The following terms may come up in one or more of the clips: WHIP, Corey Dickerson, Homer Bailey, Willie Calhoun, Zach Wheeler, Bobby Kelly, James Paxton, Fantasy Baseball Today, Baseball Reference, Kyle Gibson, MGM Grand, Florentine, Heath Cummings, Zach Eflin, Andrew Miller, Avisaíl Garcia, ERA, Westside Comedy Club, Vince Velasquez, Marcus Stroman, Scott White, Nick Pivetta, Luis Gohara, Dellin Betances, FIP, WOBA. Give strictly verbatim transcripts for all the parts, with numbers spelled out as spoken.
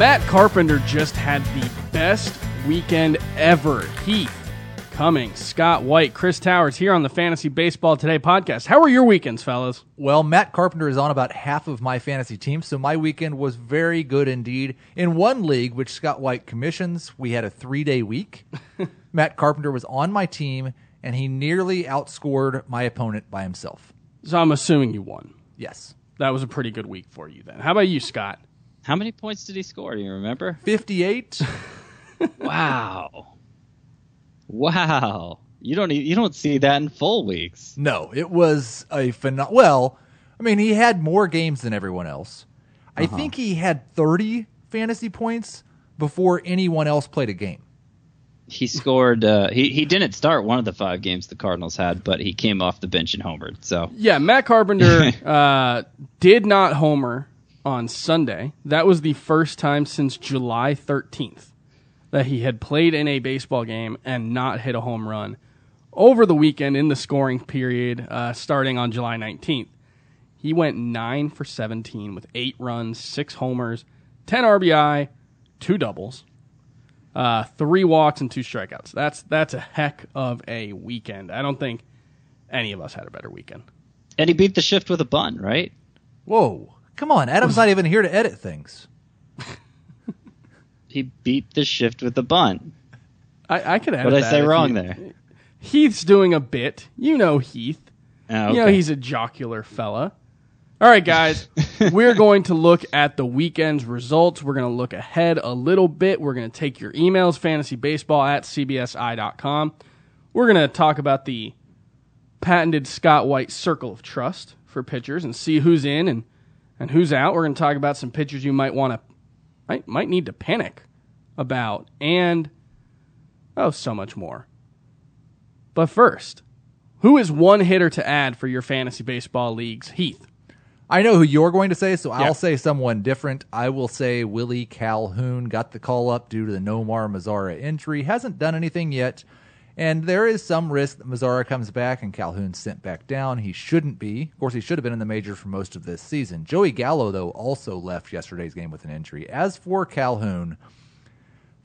Matt Carpenter just had the best weekend ever. Heath, Cummings, Scott White, Chris Towers here on the Fantasy Baseball Today podcast. How were your weekends, fellas? Well, Matt Carpenter is on about half of my fantasy team, so my weekend was very good indeed. In one league, which Scott White commissions, we had a three-day week. Matt Carpenter was on my team, and he nearly outscored my opponent by himself. So I'm assuming you won. Yes. That was a pretty good week for you then. How about you, Scott? How many points did he score? Do you remember? fifty-eight. Wow. Wow. You don't you don't see that in full weeks. No, it was a phenomenal. Well, I mean, he had more games than everyone else. Uh-huh. I think he had thirty fantasy points before anyone else played a game. He scored. Uh, he he didn't start one of the five games the Cardinals had, but he came off the bench and homered. So yeah, Matt Carpenter uh, did not homer on Sunday. That was the first time since July thirteenth that he had played in a baseball game and not hit a home run over the weekend in the scoring period. Uh, starting on July nineteenth, he went nine for seventeen with eight runs, six homers, ten R B I, two doubles. Uh, three walks and two strikeouts. That's that's a heck of a weekend. I don't think any of us had a better weekend. And he beat the shift with a bun, right? Whoa. Come on. Adam's not even here to edit things. He beat the shift with a bun. I, I could edit that. What did I say wrong there? Heath's doing a bit. You know Heath. Oh, okay. You know he's a jocular fella. All right, guys, we're going to look at the weekend's results. We're going to look ahead a little bit. We're going to take your emails, fantasy baseball at c b s i dot com. We're going to talk about the patented Scott White circle of trust for pitchers and see who's in and, and who's out. We're going to talk about some pitchers you might want to might, might need to panic about and, oh, so much more. But first, who is one hitter to add for your fantasy baseball leagues? Heath. I know who you're going to say, so I'll yeah. say someone different. I will say Willie Calhoun got the call up due to the Nomar Mazara injury. Hasn't done anything yet, and there is some risk that Mazara comes back and Calhoun's sent back down. He shouldn't be. Of course, he should have been in the majors for most of this season. Joey Gallo, though, also left yesterday's game with an injury. As for Calhoun,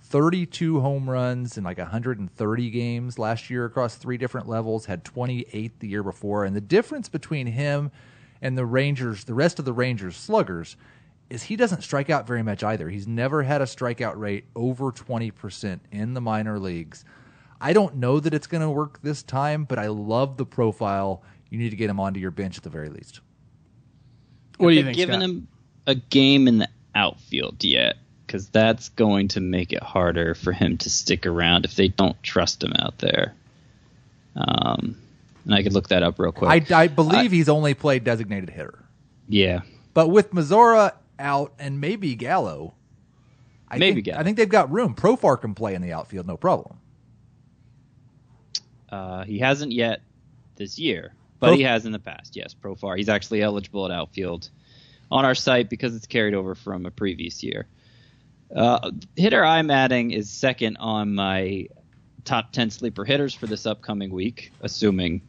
thirty-two home runs in like one hundred thirty games last year across three different levels, had twenty-eight the year before, and the difference between him and the Rangers, the rest of the Rangers sluggers, is he doesn't strike out very much either. He's never had a strikeout rate over twenty percent in the minor leagues. I don't know that it's going to work this time, but I love the profile. You need to get him onto your bench at the very least. What do you think, Scott? Have they given him a game in the outfield yet? Because that's going to make it harder for him to stick around if they don't trust him out there. Um. And I could look that up real quick. I, I believe uh, he's only played designated hitter. Yeah. But with Mazara out and maybe Gallo, I, maybe think, Gallo. I think they've got room. Profar can play in the outfield, no problem. Uh, he hasn't yet this year, but Prof- he has in the past. Yes, Profar. He's actually eligible at outfield on our site because it's carried over from a previous year. Uh, hitter I'm adding is second on my top ten sleeper hitters for this upcoming week, assuming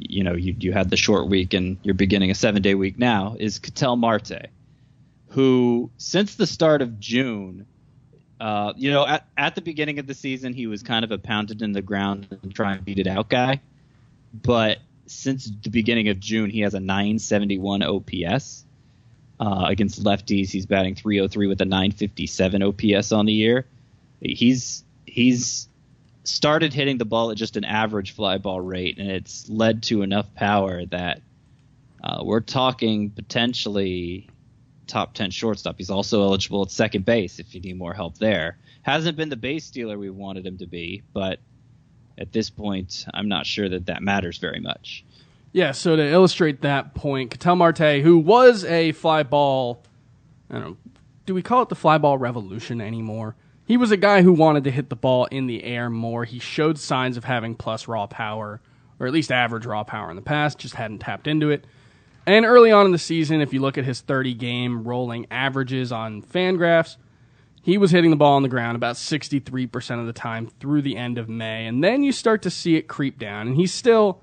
you know, you, you had the short week and you're beginning a seven-day week now, is Ketel Marte, who since the start of June, uh, you know, at, at the beginning of the season, he was kind of a pounded in the ground and try and beat it out guy. But since the beginning of June, he has a nine seventy-one O P S. Uh, against lefties, he's batting three oh three with a nine fifty-seven O P S on the year. He's he's started hitting the ball at just an average fly ball rate, and it's led to enough power that uh, we're talking potentially top ten shortstop. He's also eligible at second base if you need more help there. Hasn't been the base stealer we wanted him to be, but at this point, I'm not sure that that matters very much. Yeah, so to illustrate that point, Ketel Marte, who was a fly ball, I don't know, do we call it the fly ball revolution anymore? He was a guy who wanted to hit the ball in the air more. He showed signs of having plus raw power, or at least average raw power in the past, just hadn't tapped into it. And early on in the season, if you look at his thirty-game rolling averages on FanGraphs, he was hitting the ball on the ground about sixty-three percent of the time through the end of May. And then you start to see it creep down, and he's still,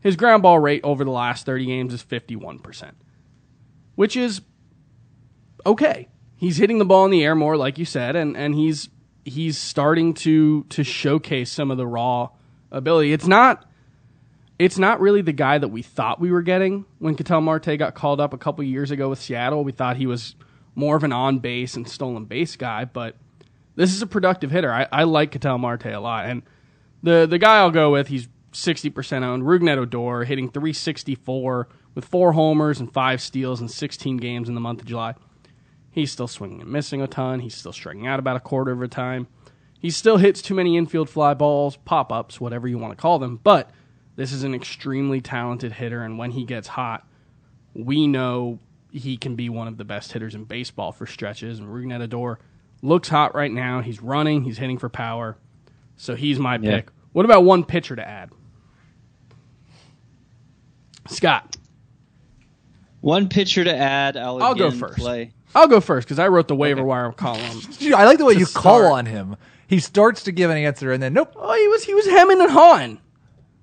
his ground ball rate over the last thirty games is fifty-one percent, which is okay. he's hitting the ball in the air more, like you said, and, and he's he's starting to to showcase some of the raw ability. It's not it's not really the guy that we thought we were getting when Ketel Marte got called up a couple years ago with Seattle. We thought he was more of an on-base and stolen base guy, but this is a productive hitter. I, I like Ketel Marte a lot, and the the guy I'll go with, he's sixty percent owned, Rougned Odor, hitting three sixty-four with four homers and five steals in sixteen games in the month of July. He's still swinging and missing a ton. He's still striking out about a quarter of a time. He still hits too many infield fly balls, pop-ups, whatever you want to call them, but this is an extremely talented hitter, and when he gets hot, we know he can be one of the best hitters in baseball for stretches, and Rougned Odor looks hot right now. He's running. He's hitting for power. So he's my yeah. pick. What about one pitcher to add? Scott. One pitcher to add. I'll, I'll again go first. Play. I'll go first because I wrote the waiver okay. wire column. Dude, I like the way you start. Call on him. He starts to give an answer and then nope. Oh, he was he was hemming and hawing.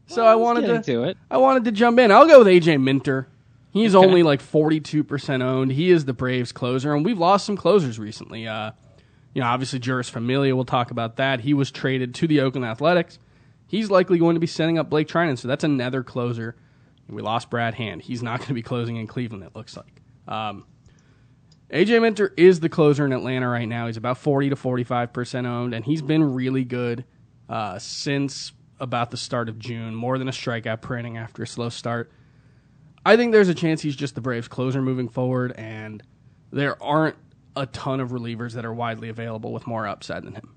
So well, I wanted to do it. I wanted to jump in. I'll go with A J Minter. He's okay. only like forty-two percent owned. He is the Braves closer, and we've lost some closers recently. Uh, you know, obviously Jeurys Familia. We'll talk about that. He was traded to the Oakland Athletics. He's likely going to be setting up Blake Trinan, so that's another closer. We lost Brad Hand. He's not going to be closing in Cleveland, it looks like. Um, A J Minter is the closer in Atlanta right now. He's about forty to forty-five percent owned, and he's been really good uh, since about the start of June, more than a strikeout per inning after a slow start. I think there's a chance he's just the Braves closer moving forward, and there aren't a ton of relievers that are widely available with more upside than him.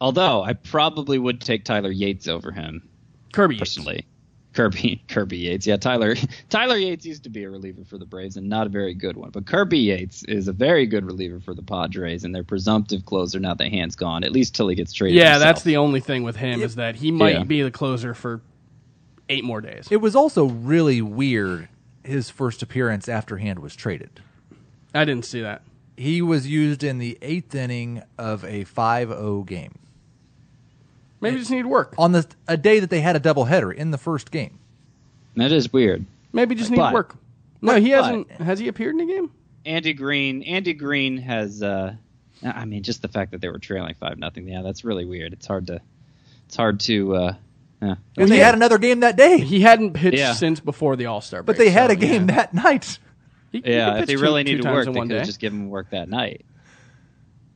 Although, I probably would take Tyler Yates over him. Kirby personally. Yates. Kirby, Kirby Yates. Yeah, Tyler Tyler Yates used to be a reliever for the Braves and not a very good one. But Kirby Yates is a very good reliever for the Padres and their presumptive closer now that Hand's gone, at least till he gets traded. Yeah, himself. That's the only thing with him it, is that he might yeah. be the closer for eight more days. It was also really weird, his first appearance after Hand was traded. I didn't see that. He was used in the eighth inning of a five oh game. Maybe just need work. On the a day that they had a doubleheader in the first game. That is weird. Maybe just need but, work. No, he hasn't. Has he appeared in a game? Andy Green. Andy Green has. Uh, I mean, just the fact that they were trailing five nothing. Yeah, that's really weird. It's hard to. It's hard to. Uh, yeah. And they had another game that day. He hadn't pitched yeah. since before the All-Star break. But they had so, a game yeah. that night. He, yeah, he if they really two, needed two work, they could have just given him work that night.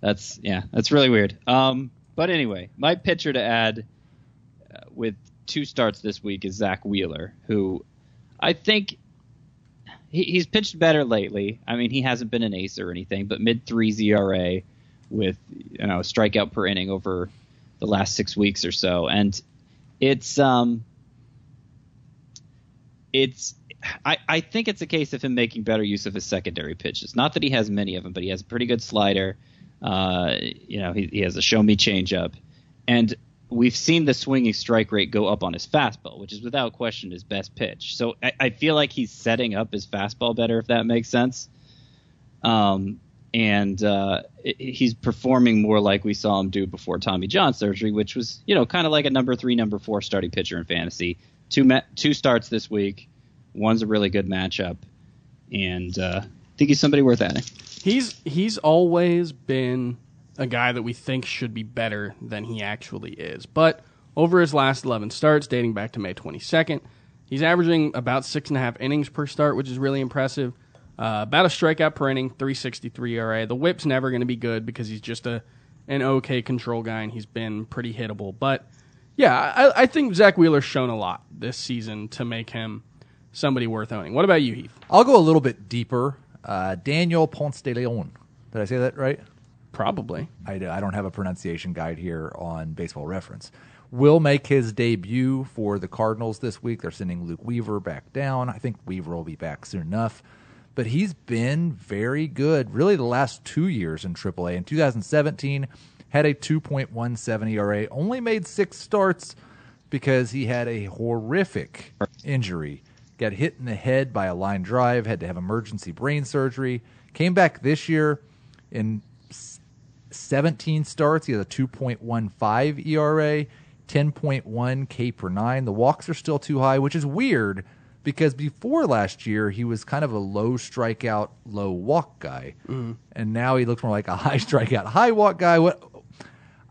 That's yeah. That's really weird. Um. But anyway, my pitcher to add uh, with two starts this week is Zach Wheeler, who I think he, he's pitched better lately. I mean, he hasn't been an ace or anything, but mid-threes E R A with, you know, a strikeout per inning over the last six weeks or so. And it's um, it's I, I think it's a case of him making better use of his secondary pitches. Not that he has many of them, but he has a pretty good slider. Uh, you know, he, he has a show me change up, and we've seen the swinging strike rate go up on his fastball, which is without question his best pitch. So I, I feel like he's setting up his fastball better, if that makes sense. Um, and uh, it, he's performing more like we saw him do before Tommy John surgery, which was, you know, kind of like a number three, number four starting pitcher in fantasy. Two ma- two starts this week. One's a really good matchup, and uh, I think he's somebody worth adding. He's he's always been a guy that we think should be better than he actually is. But over his last eleven starts, dating back to May twenty-second, he's averaging about six and a half innings per start, which is really impressive. Uh, about a strikeout per inning, three sixty-three E R A. The whip's never going to be good because he's just a an okay control guy, and he's been pretty hittable. But, yeah, I, I think Zach Wheeler's shown a lot this season to make him somebody worth owning. What about you, Heath? I'll go a little bit deeper. Uh, Daniel Ponce de Leon. Did I say that right? Probably. I, I don't have a pronunciation guide here on Baseball Reference. Will make his debut for the Cardinals this week. They're sending Luke Weaver back down. I think Weaver will be back soon enough. But he's been very good, really the last two years in triple A. In two thousand seventeen, had a two point one seven E R A. Only made six starts because he had a horrific injury. Got hit in the head by a line drive, had to have emergency brain surgery. Came back this year in seventeen starts. He has a two point one five E R A, ten point one K per nine. The walks are still too high, which is weird because before last year, he was kind of a low strikeout, low walk guy. Mm-hmm. And now he looks more like a high strikeout, high walk guy. What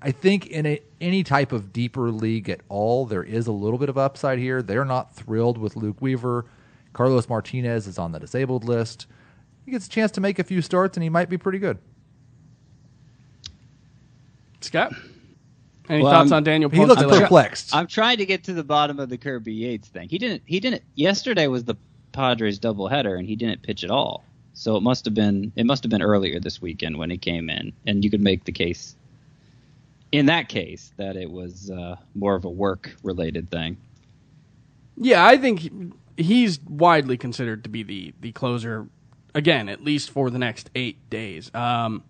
I think in a, any type of deeper league at all, there is a little bit of upside here. They're not thrilled with Luke Weaver. Carlos Martinez is on the disabled list. He gets a chance to make a few starts, and he might be pretty good. Scott? Any well, thoughts I'm, on Daniel Ponce? He looks I'm perplexed. Try, I'm trying to get to the bottom of the Kirby Yates thing. He didn't. He didn't. Yesterday was the Padres doubleheader, and he didn't pitch at all. So it must have been. It must have been earlier this weekend when he came in, and you could make the case. In that case, that it was uh, more of a work-related thing. Yeah, I think he's widely considered to be the the closer again, at least for the next eight days. Um,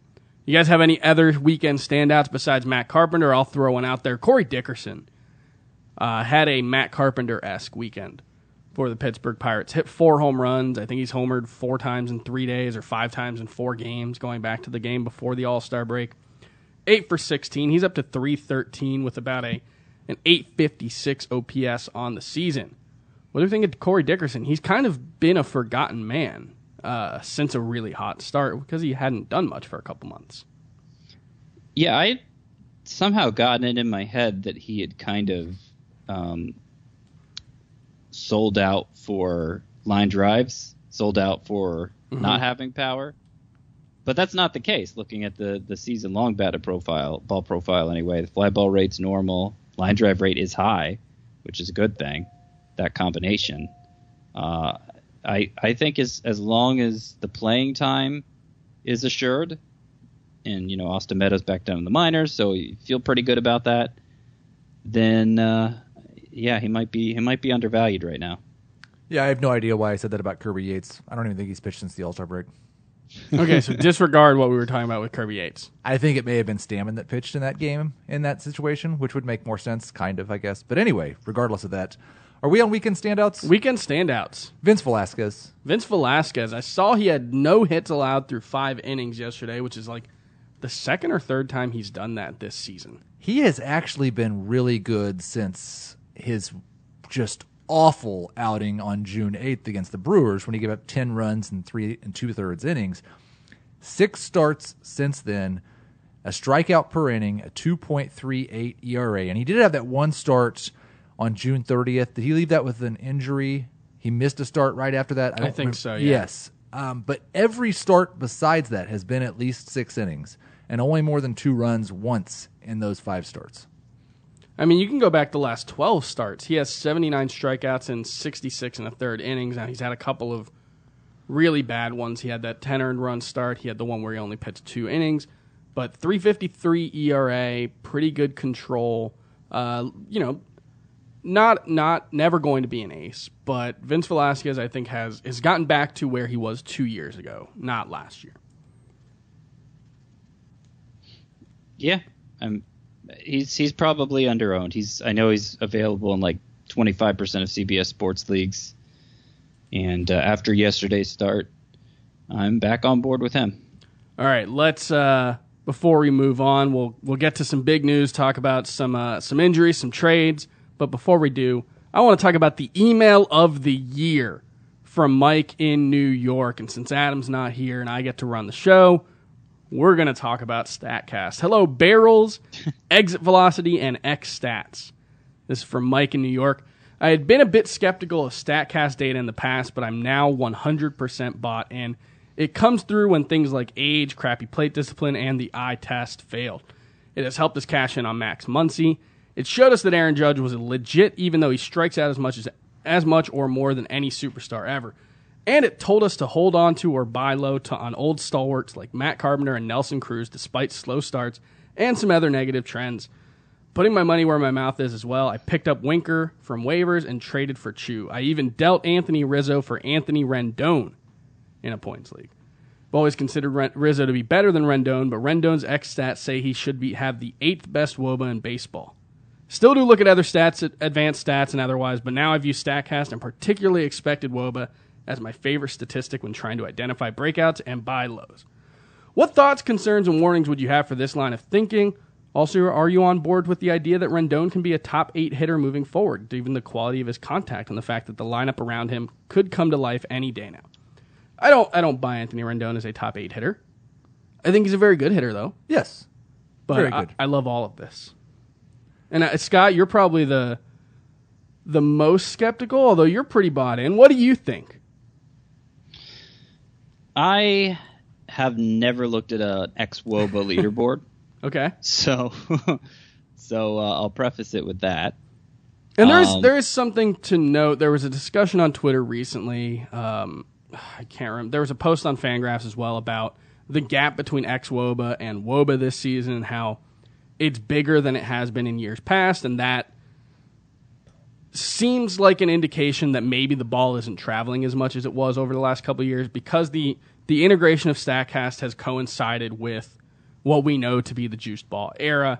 You guys have any other weekend standouts besides Matt Carpenter? I'll throw one out there. Corey Dickerson uh, had a Matt Carpenter-esque weekend for the Pittsburgh Pirates. Hit four home runs. I think he's homered four times in three days or five times in four games, going back to the game before the All-Star break. eight for sixteen. He's up to three thirteen with about a an eight fifty-six O P S on the season. What do you think of Corey Dickerson? He's kind of been a forgotten man. Uh, since a really hot start because he hadn't done much for a couple months. Yeah, I somehow gotten it in my head that he had kind of um, sold out for line drives, sold out for mm-hmm. not having power. But that's not the case, looking at the, the season-long batter profile, ball profile anyway. The fly ball rate's normal. Line drive rate is high, which is a good thing, that combination. Uh I, I think as as long as the playing time is assured, and you know Austin Meadows back down in the minors, so you feel pretty good about that. Then, uh, yeah, he might be he might be undervalued right now. Yeah, I have no idea why I said that about Kirby Yates. I don't even think he's pitched since the All-Star break. Okay, so disregard what we were talking about with Kirby Yates. I think it may have been Stammen that pitched in that game in that situation, which would make more sense, kind of, I guess. But anyway, regardless of that. Are we on weekend standouts? Weekend standouts. Vince Velasquez. Vince Velasquez. I saw he had no hits allowed through five innings yesterday, which is like the second or third time he's done that this season. He has actually been really good since his just awful outing on June eighth against the Brewers when he gave up ten runs in three and two-thirds innings. Six starts since then, a strikeout per inning, a two point three eight E R A. And he did have that one start on June thirtieth. Did he leave that with an injury? He missed a start right after that? I, don't I think remember. so, yeah. Yes. Um, but every start besides that has been at least six innings and only more than two runs once in those five starts. I mean, you can go back the last twelve starts. He has seventy-nine strikeouts and sixty-six and a third innings. Now, he's had a couple of really bad ones. He had that ten earned run start. He had the one where he only pitched two innings. But three fifty-three E R A, pretty good control. Uh, you know, Not, not, never going to be an ace, but Vince Velasquez, I think, has has gotten back to where he was two years ago, not last year. Yeah, I'm, he's he's probably underowned. He's I know he's available in like twenty-five percent of C B S sports leagues, and uh, after yesterday's start, I'm back on board with him. All right, let's. Uh, before we move on, we'll we'll get to some big news. Talk about some uh, some injuries, some trades. But before we do, I want to talk about the email of the year from Mike in New York. And since Adam's not here and I get to run the show, we're going to talk about StatCast. Hello, barrels, exit velocity, and X stats. This is from Mike in New York. I had been a bit skeptical of StatCast data in the past, but I'm now one hundred percent bought in. It comes through when things like age, crappy plate discipline, and the eye test failed. It has helped us cash in on Max Muncy. It showed us that Aaron Judge was legit, even though he strikes out as much as as much or more than any superstar ever. And it told us to hold on to or buy low to, on old stalwarts like Matt Carpenter and Nelson Cruz, despite slow starts and some other negative trends. Putting my money where my mouth is as well, I picked up Winker from waivers and traded for Chu. I even dealt Anthony Rizzo for Anthony Rendon in a points league. I've always considered Rizzo to be better than Rendon, but Rendon's X stats say he should be have the eighth best WOBA in baseball. Still do look at other stats, advanced stats and otherwise, but now I view StatCast and particularly expected WOBA as my favorite statistic when trying to identify breakouts and buy lows. What thoughts, concerns, and warnings would you have for this line of thinking? Also, are you on board with the idea that Rendon can be a top eight hitter moving forward, given the quality of his contact and the fact that the lineup around him could come to life any day now? I don't I don't buy Anthony Rendon as a top eight hitter. I think he's a very good hitter, though. Yes. But very good. I, I love all of this. And uh, Scott, you're probably the the most skeptical, although you're pretty bought in. What do you think? I have never looked at an ex-WOBA leaderboard. Okay. So so uh, I'll preface it with that. And there's um, there is something to note. There was a discussion on Twitter recently. Um, I can't remember. There was a post on FanGraphs as well about the gap between ex-WOBA and WOBA this season and how it's bigger than it has been in years past, and that seems like an indication that maybe the ball isn't traveling as much as it was over the last couple of years because the, the integration of StatCast has coincided with what we know to be the juiced ball era,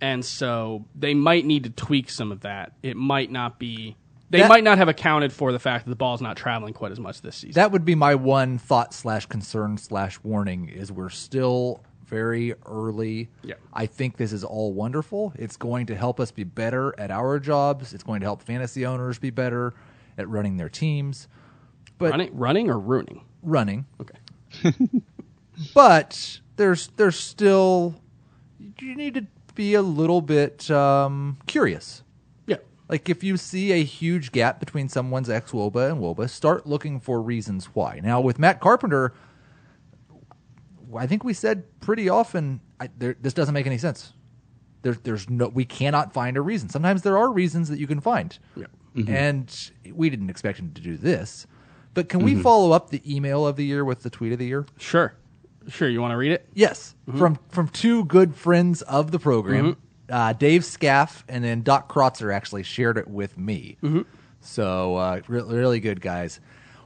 and so they might need to tweak some of that. It might not be... They that, might not have accounted for the fact that the ball's not traveling quite as much this season. That would be my one thought slash concern slash warning is we're still very early. Yeah. I think this is all wonderful. It's going to help us be better at our jobs. It's going to help fantasy owners be better at running their teams. But running, running or ruining? Running. Okay. But there's there's still... You need to be a little bit um, curious. Like, if you see a huge gap between someone's ex-WOBA and WOBA, start looking for reasons why. Now, with Matt Carpenter, I think we said pretty often, I, there, this doesn't make any sense. There, there's no, we cannot find a reason. Sometimes there are reasons that you can find. Yeah. Mm-hmm. And we didn't expect him to do this. But can mm-hmm. we follow up the email of the year with the tweet of the year? Sure. Sure. You want to read it? Yes. Mm-hmm. From, from two good friends of the program. Mm-hmm. Uh, Dave Scaff and then Doc Krotzer actually shared it with me. Mm-hmm. So uh, re- really good, guys.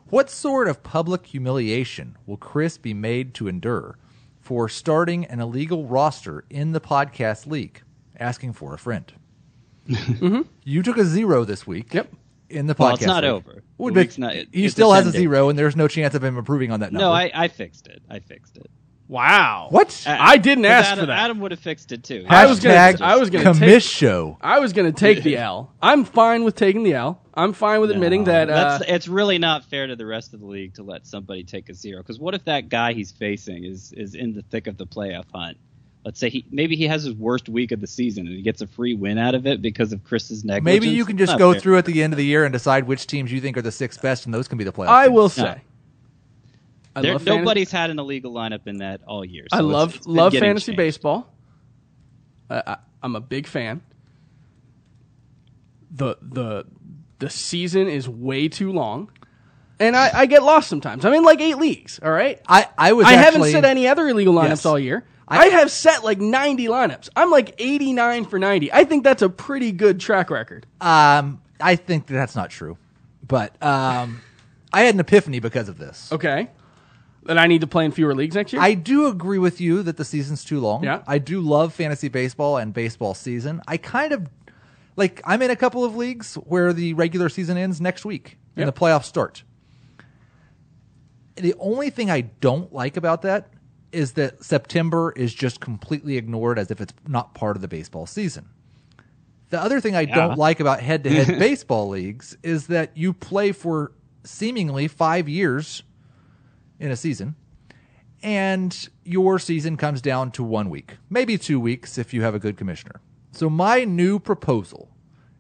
What sort of public humiliation will Chris be made to endure for starting an illegal roster in the podcast league, asking for a friend? Mm-hmm. You took a zero this week. Yep. In the podcast. Well, it's not league. Over. Would be, not, it, he still has ended. A zero, and there's no chance of him improving on that number. No, I, I fixed it. I fixed it. Wow! What? Adam, I didn't ask Adam, for that. Adam would have fixed it too. I was gonna. I was gonna take. Show. I was gonna take the L. I'm fine with taking the L. I'm fine with no, admitting that. Uh, that's, it's really not fair to the rest of the league to let somebody take a zero. Because what if that guy he's facing is is in the thick of the playoff hunt? Let's say he maybe he has his worst week of the season and he gets a free win out of it because of Chris's negligence. Maybe you can just not go fair. Through at the end of the year and decide which teams you think are the six best, and those can be the playoff. I teams. Will say. No. There, nobody's had an illegal lineup in that all year. So I love it's, it's love fantasy changed. Baseball. Uh, I, I'm a big fan. The the the season is way too long, and I, I get lost sometimes. I'm in like eight leagues. All right, I I was I actually, haven't set any other illegal lineups yes, all year. I, I have set like ninety lineups. I'm like eighty-nine for ninety. I think that's a pretty good track record. Um, I think that's not true, but um, I had an epiphany because of this. Okay. That I need to play in fewer leagues next year? I do agree with you that the season's too long. Yeah. I do love fantasy baseball and baseball season. I kind of, like, I'm in a couple of leagues where the regular season ends next week and yep. the playoffs start. The only thing I don't like about that is that September is just completely ignored as if it's not part of the baseball season. The other thing I yeah. don't like about head-to-head baseball leagues is that you play for seemingly five years in a season, and your season comes down to one week, maybe two weeks if you have a good commissioner. So my new proposal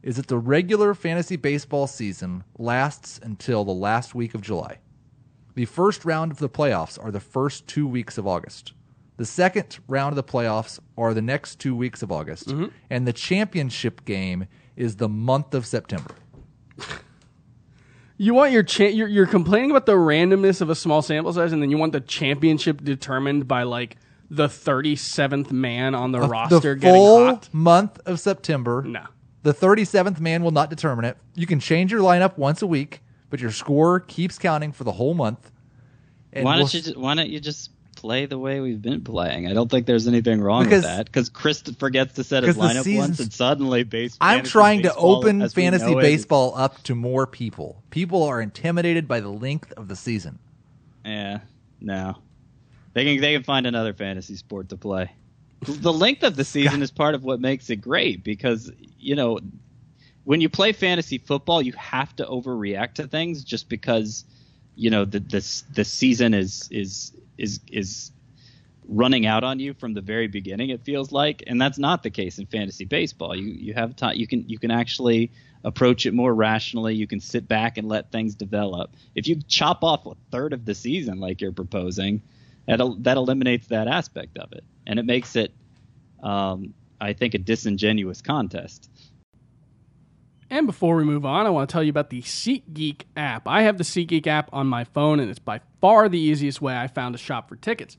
is that the regular fantasy baseball season lasts until the last week of July. The first round of the playoffs are the first two weeks of August. The second round of the playoffs are the next two weeks of August, mm-hmm. and the championship game is the month of September. You want your cha- you're, you're complaining about the randomness of a small sample size, and then you want the championship determined by like the thirty-seventh man on the uh, roster the getting hot. The full month of September. No, the thirty-seventh man will not determine it. You can change your lineup once a week, but your score keeps counting for the whole month. And why don't we'll you? Just, why don't you just play the way we've been playing? I don't think there's anything wrong because, with that because Chris forgets to set his lineup once, and suddenly baseball. I'm trying to open fantasy baseball up to more people. People are intimidated by the length of the season. Yeah, no, they can they can find another fantasy sport to play. the length of the season God. is part of what makes it great because, you know, when you play fantasy football, you have to overreact to things just because, you know, the the, the season is is is is running out on you from the very beginning, it feels like, and that's not the case in fantasy baseball. You you have time, you can you can actually approach it more rationally. You can sit back and let things develop. If you chop off a third of the season like you're proposing, that that eliminates that aspect of it, and it makes it, um, I think, a disingenuous contest. And before we move on, I want to tell you about the SeatGeek app. I have the SeatGeek app on my phone, and it's by far the easiest way I found to shop for tickets.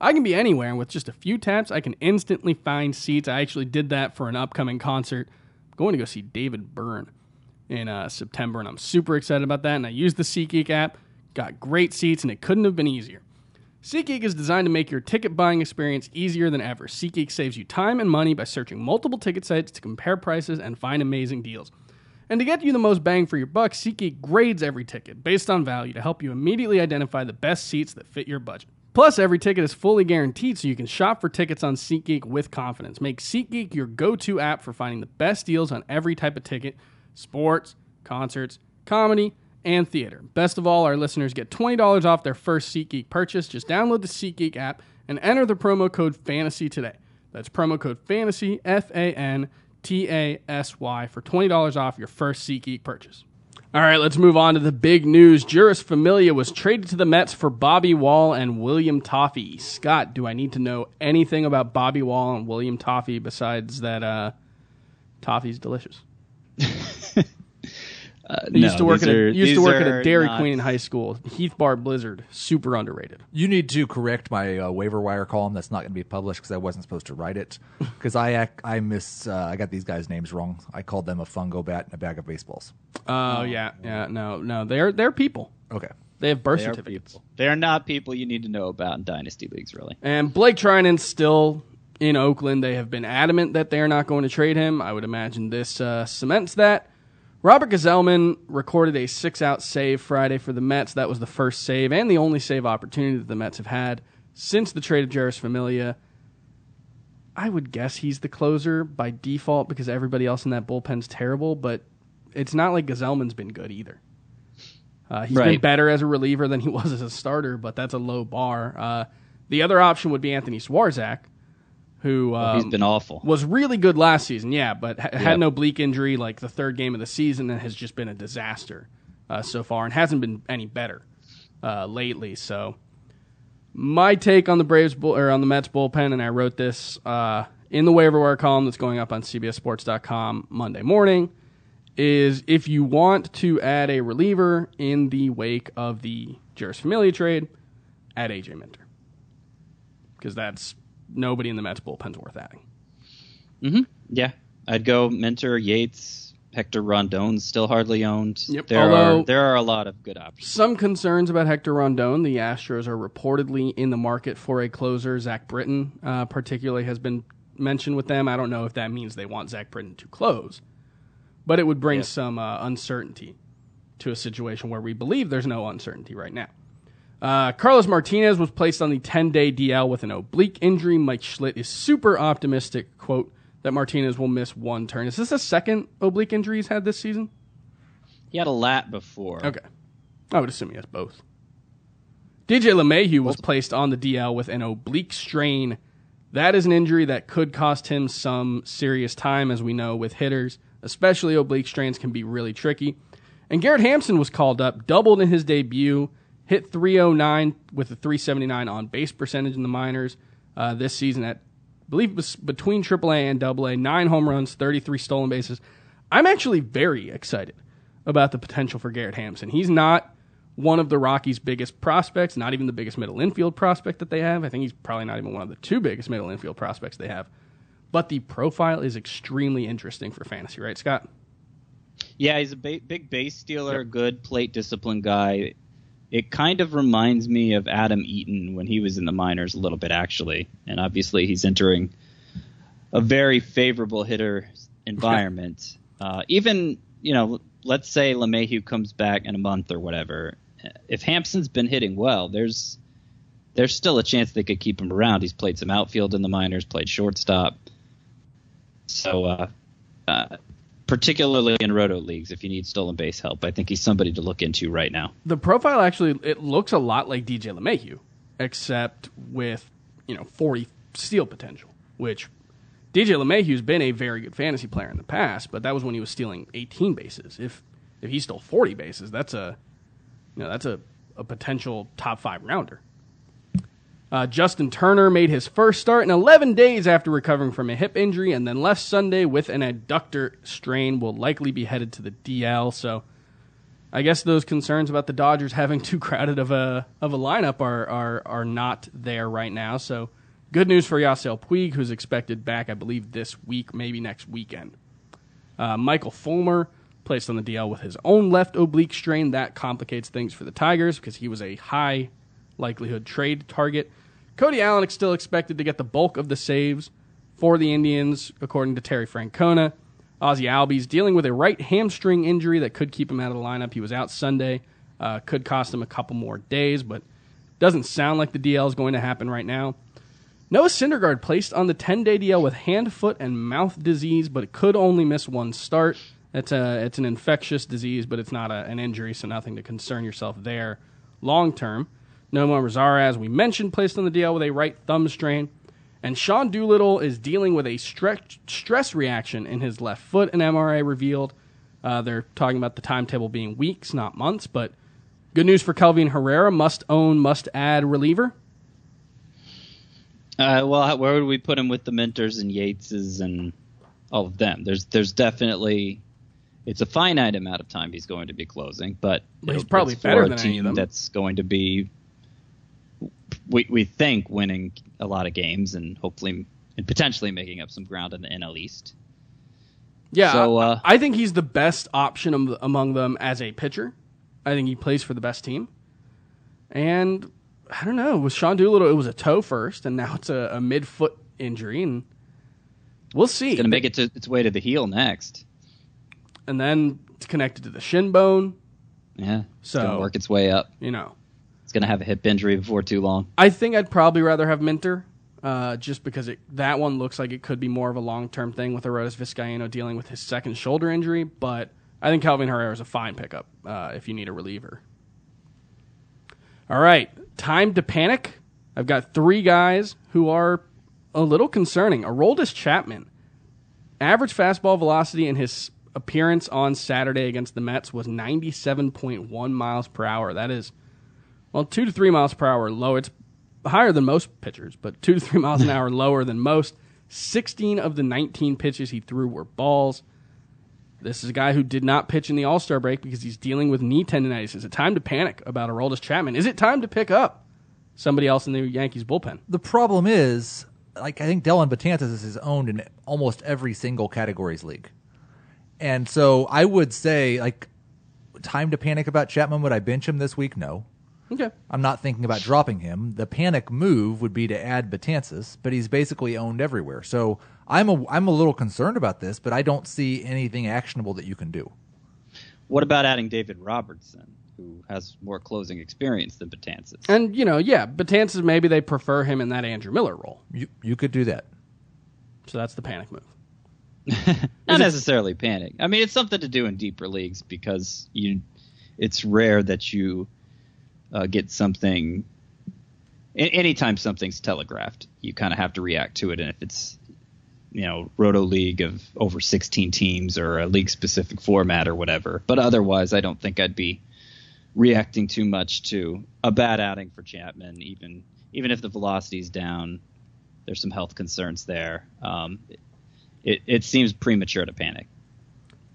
I can be anywhere, and with just a few taps, I can instantly find seats. I actually did that for an upcoming concert. I'm going to go see David Byrne in uh, September, and I'm super excited about that. And I used the SeatGeek app, got great seats, and it couldn't have been easier. SeatGeek is designed to make your ticket buying experience easier than ever. SeatGeek saves you time and money by searching multiple ticket sites to compare prices and find amazing deals. And to get you the most bang for your buck, SeatGeek grades every ticket based on value to help you immediately identify the best seats that fit your budget. Plus, every ticket is fully guaranteed, so you can shop for tickets on SeatGeek with confidence. Make SeatGeek your go-to app for finding the best deals on every type of ticket: sports, concerts, comedy, and theater. Best of all, our listeners get twenty dollars off their first SeatGeek purchase. Just download the SeatGeek app and enter the promo code FANTASY today. That's promo code FANTASY, F A N T A S Y, for twenty dollars off your first SeatGeek purchase. All right, let's move on to the big news. Jeurys Familia was traded to the Mets for Bobby Wall and William Toffee. Scott, do I need to know anything about Bobby Wall and William Toffee besides that uh, Toffee's delicious? uh, no, used to work, at, are, used to work at a Dairy not... Queen in high school. Heath Bar Blizzard, super underrated. You need to correct my uh, waiver wire column. That's not going to be published because I wasn't supposed to write it. Because I I miss uh, I got these guys' names wrong. I called them a fungo bat and a bag of baseballs. Oh, oh yeah, yeah, no, no, they're they're people. Okay, they have birth they certificates. Are they're not people you need to know about in dynasty leagues, really. And Blake Trinan's still in Oakland. They have been adamant that they are not going to trade him. I would imagine this uh, cements that. Robert Gazelman recorded a six-out save Friday for the Mets. That was the first save and the only save opportunity that the Mets have had since the trade of Jeurys Familia. I would guess he's the closer by default because everybody else in that bullpen's terrible, but it's not like Gazelman's been good either. Uh, he's right. been better as a reliever than he was as a starter, but that's a low bar. Uh, the other option would be Anthony Swarzak, who um, well, he's been awful. Was really good last season, yeah, but ha- yep. had an oblique injury like the third game of the season and has just been a disaster uh, so far and hasn't been any better uh, lately. So my take on the Braves bull- or on the Mets bullpen, and I wrote this uh, in the waiver wire column that's going up on C B S Sports dot com Monday morning, is if you want to add a reliever in the wake of the Jeurys Familia trade, add A J Minter, because that's nobody in the Mets bullpen's worth adding. Mm-hmm. Yeah, I'd go Minter, Yates, Hector Rondon's still hardly owned. Yep. There Although, are there are a lot of good options. Some concerns about Hector Rondon. The Astros are reportedly in the market for a closer. Zach Britton, uh, particularly, has been mentioned with them. I don't know if that means they want Zach Britton to close, but it would bring yep. some uh, uncertainty to a situation where we believe there's no uncertainty right now. Uh, Carlos Martinez was placed on the ten-day D L with an oblique injury. Mike Schlitt is super optimistic, quote, that Martinez will miss one turn. Is this the second oblique injury he's had this season? He had a lat before. Okay. I would assume he has both. D J LeMahieu was placed on the D L with an oblique strain. That is an injury that could cost him some serious time, as we know with hitters. Especially oblique strains can be really tricky. And Garrett Hampson was called up, doubled in his debut, hit three oh nine with a three seventy-nine on base percentage in the minors uh, this season at, I believe, between triple A and double A, nine home runs, thirty-three stolen bases. I'm actually very excited about the potential for Garrett Hampson. He's not one of the Rockies' biggest prospects, not even the biggest middle infield prospect that they have. I think he's probably not even one of the two biggest middle infield prospects they have. But the profile is extremely interesting for fantasy, right, Scott? Yeah, he's a ba- big base stealer, yep. good plate discipline guy. It kind of reminds me of Adam Eaton when he was in the minors a little bit, actually. And obviously he's entering a very favorable hitter environment. uh, even, you know, let's say LeMahieu comes back in a month or whatever. If Hampson's been hitting well, there's there's still a chance they could keep him around. He's played some outfield in the minors, played shortstop. So uh, uh, particularly in roto leagues, if you need stolen base help, I think he's somebody to look into right now. The profile actually, it looks a lot like D J LeMahieu, except with, you know, forty steal potential, which D J LeMahieu's been a very good fantasy player in the past, but that was when he was stealing eighteen bases. If if he stole forty bases, that's a you know that's a, a potential top five rounder. Uh, Justin Turner made his first start in eleven days after recovering from a hip injury, and then left Sunday with an adductor strain. Will likely be headed to the D L. So, I guess those concerns about the Dodgers having too crowded of a of a lineup are are are not there right now. So. Good news for Yasiel Puig, who's expected back, I believe, this week, maybe next weekend. Uh, Michael Fulmer placed on the D L with his own left oblique strain. That complicates things for the Tigers because he was a high likelihood trade target. Cody Allen is still expected to get the bulk of the saves for the Indians, according to Terry Francona. Ozzie Albies dealing with a right hamstring injury that could keep him out of the lineup. He was out Sunday. Uh, could cost him a couple more days, but doesn't sound like the D L is going to happen right now. Noah Syndergaard placed on the ten-day D L with hand, foot, and mouth disease, but it could only miss one start. It's, a, it's an infectious disease, but it's not a, an injury, so nothing to concern yourself there long-term. Nomar Mazara, as we mentioned, placed on the D L with a right thumb strain. And Sean Doolittle is dealing with a stre- stress reaction in his left foot, an M R I revealed. Uh, they're talking about the timetable being weeks, not months, but good news for Kelvin Herrera, must-own, must-add reliever. Uh, well, where would we put him with the Minters and Yateses and all of them? There's there's definitely – it's a finite amount of time he's going to be closing, but, but he's probably better than any of them. That's going to be, we we think, winning a lot of games and hopefully – and potentially making up some ground in the N L East. Yeah, so, uh, I think he's the best option among them as a pitcher. I think he plays for the best team. And – I don't know. With Sean Doolittle, it was a toe first, and now it's a, a mid-foot injury, and we'll see. It's going to make it to its way to the heel next. And then it's connected to the shin bone. Yeah, it's so, going to work its way up. You know. It's going to have a hip injury before too long. I think I'd probably rather have Minter, uh, just because it, that one looks like it could be more of a long-term thing with Aroldis Vizcaíno dealing with his second shoulder injury, but I think Kelvin Herrera is a fine pickup uh, if you need a reliever. All right. Time to panic. I've got three guys who are a little concerning. Aroldis Chapman. Average fastball velocity in his appearance on Saturday against the Mets was ninety-seven point one miles per hour. That is, well, two to three miles per hour low. It's higher than most pitchers, but two to three miles an hour lower than most. sixteen of the nineteen pitches he threw were balls. This is a guy who did not pitch in the All-Star break because he's dealing with knee tendonitis. Is it time to panic about Aroldis Chapman? Is it time to pick up somebody else in the Yankees bullpen? The problem is, like I think Dellin Betances is owned in almost every single categories league. And so I would say, like, time to panic about Chapman. Would I bench him this week? No. Okay. I'm not thinking about dropping him. The panic move would be to add Betances, but he's basically owned everywhere. So I'm a, I'm a little concerned about this, but I don't see anything actionable that you can do. What about adding David Robertson, who has more closing experience than Betances? And, you know, yeah, Betances, maybe they prefer him in that Andrew Miller role. You you could do that. So that's the panic move. Not necessarily panic. I mean, it's something to do in deeper leagues because you it's rare that you – Uh, get something. Anytime something's telegraphed, you kind of have to react to it. And if it's, you know, Roto League of over sixteen teams or a league specific format or whatever. But otherwise, I don't think I'd be reacting too much to a bad outing for Chapman. Even even if the velocity's down, there's some health concerns there. Um, it it seems premature to panic.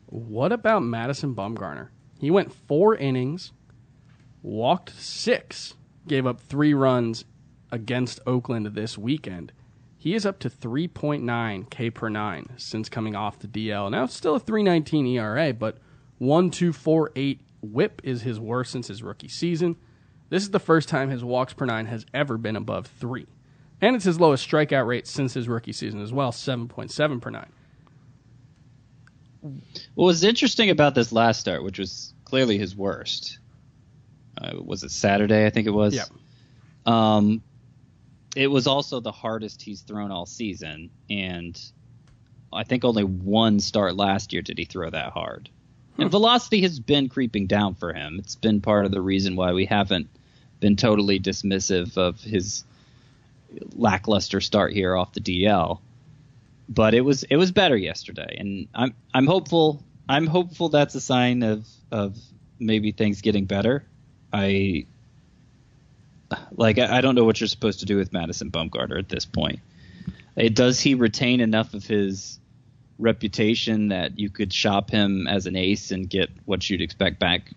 What about Madison Bumgarner? He went four innings. Walked six, gave up three runs against Oakland this weekend. He is up to three point nine K per nine since coming off the D L. Now it's still a three nineteen E R A, but one point two four eight whip is his worst since his rookie season. This is the first time his walks per nine has ever been above three. And it's his lowest strikeout rate since his rookie season as well, seven point seven per nine. What was interesting about this last start, which was clearly his worst... Uh, was it Saturday? I think it was. Yeah. Um, it was also the hardest he's thrown all season, and I think only one start last year did he throw that hard. Hmm. And velocity has been creeping down for him. It's been part of the reason why we haven't been totally dismissive of his lackluster start here off the D L. But it was it was better yesterday, and I'm I'm hopeful I'm hopeful that's a sign of of maybe things getting better. I like I, I don't know what you're supposed to do with Madison Bumgarner at this point. It, does he retain enough of his reputation that you could shop him as an ace and get what you'd expect back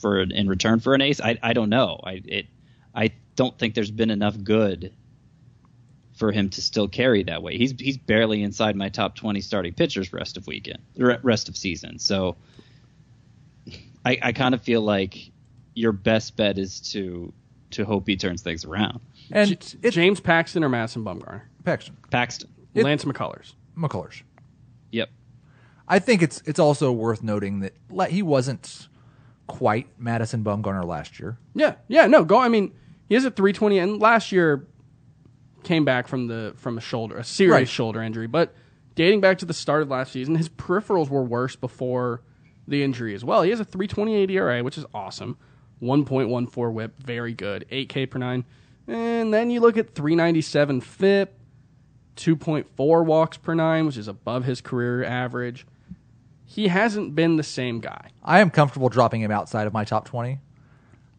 for in return for an ace? I I don't know. I it I don't think there's been enough good for him to still carry that way. He's he's barely inside my top twenty starting pitchers rest of weekend, rest of season. So I, I kind of feel like your best bet is to to hope he turns things around. And J- it, James Paxton or Madison Bumgarner? Paxton. Paxton. It, Lance McCullers. McCullers. Yep. I think it's it's also worth noting that he wasn't quite Madison Bumgarner last year. Yeah. Yeah. No. Go. I mean, he is at three twenty, and last year came back from the from a shoulder, a serious right. shoulder injury. But dating back to the start of last season, his peripherals were worse before the injury as well. He has a three twenty-eight E R A, which is awesome. one point one four whip, very good. eight K per nine. And then you look at three ninety-seven F I P, two point four walks per nine, which is above his career average. He hasn't been the same guy. I am comfortable dropping him outside of my top twenty.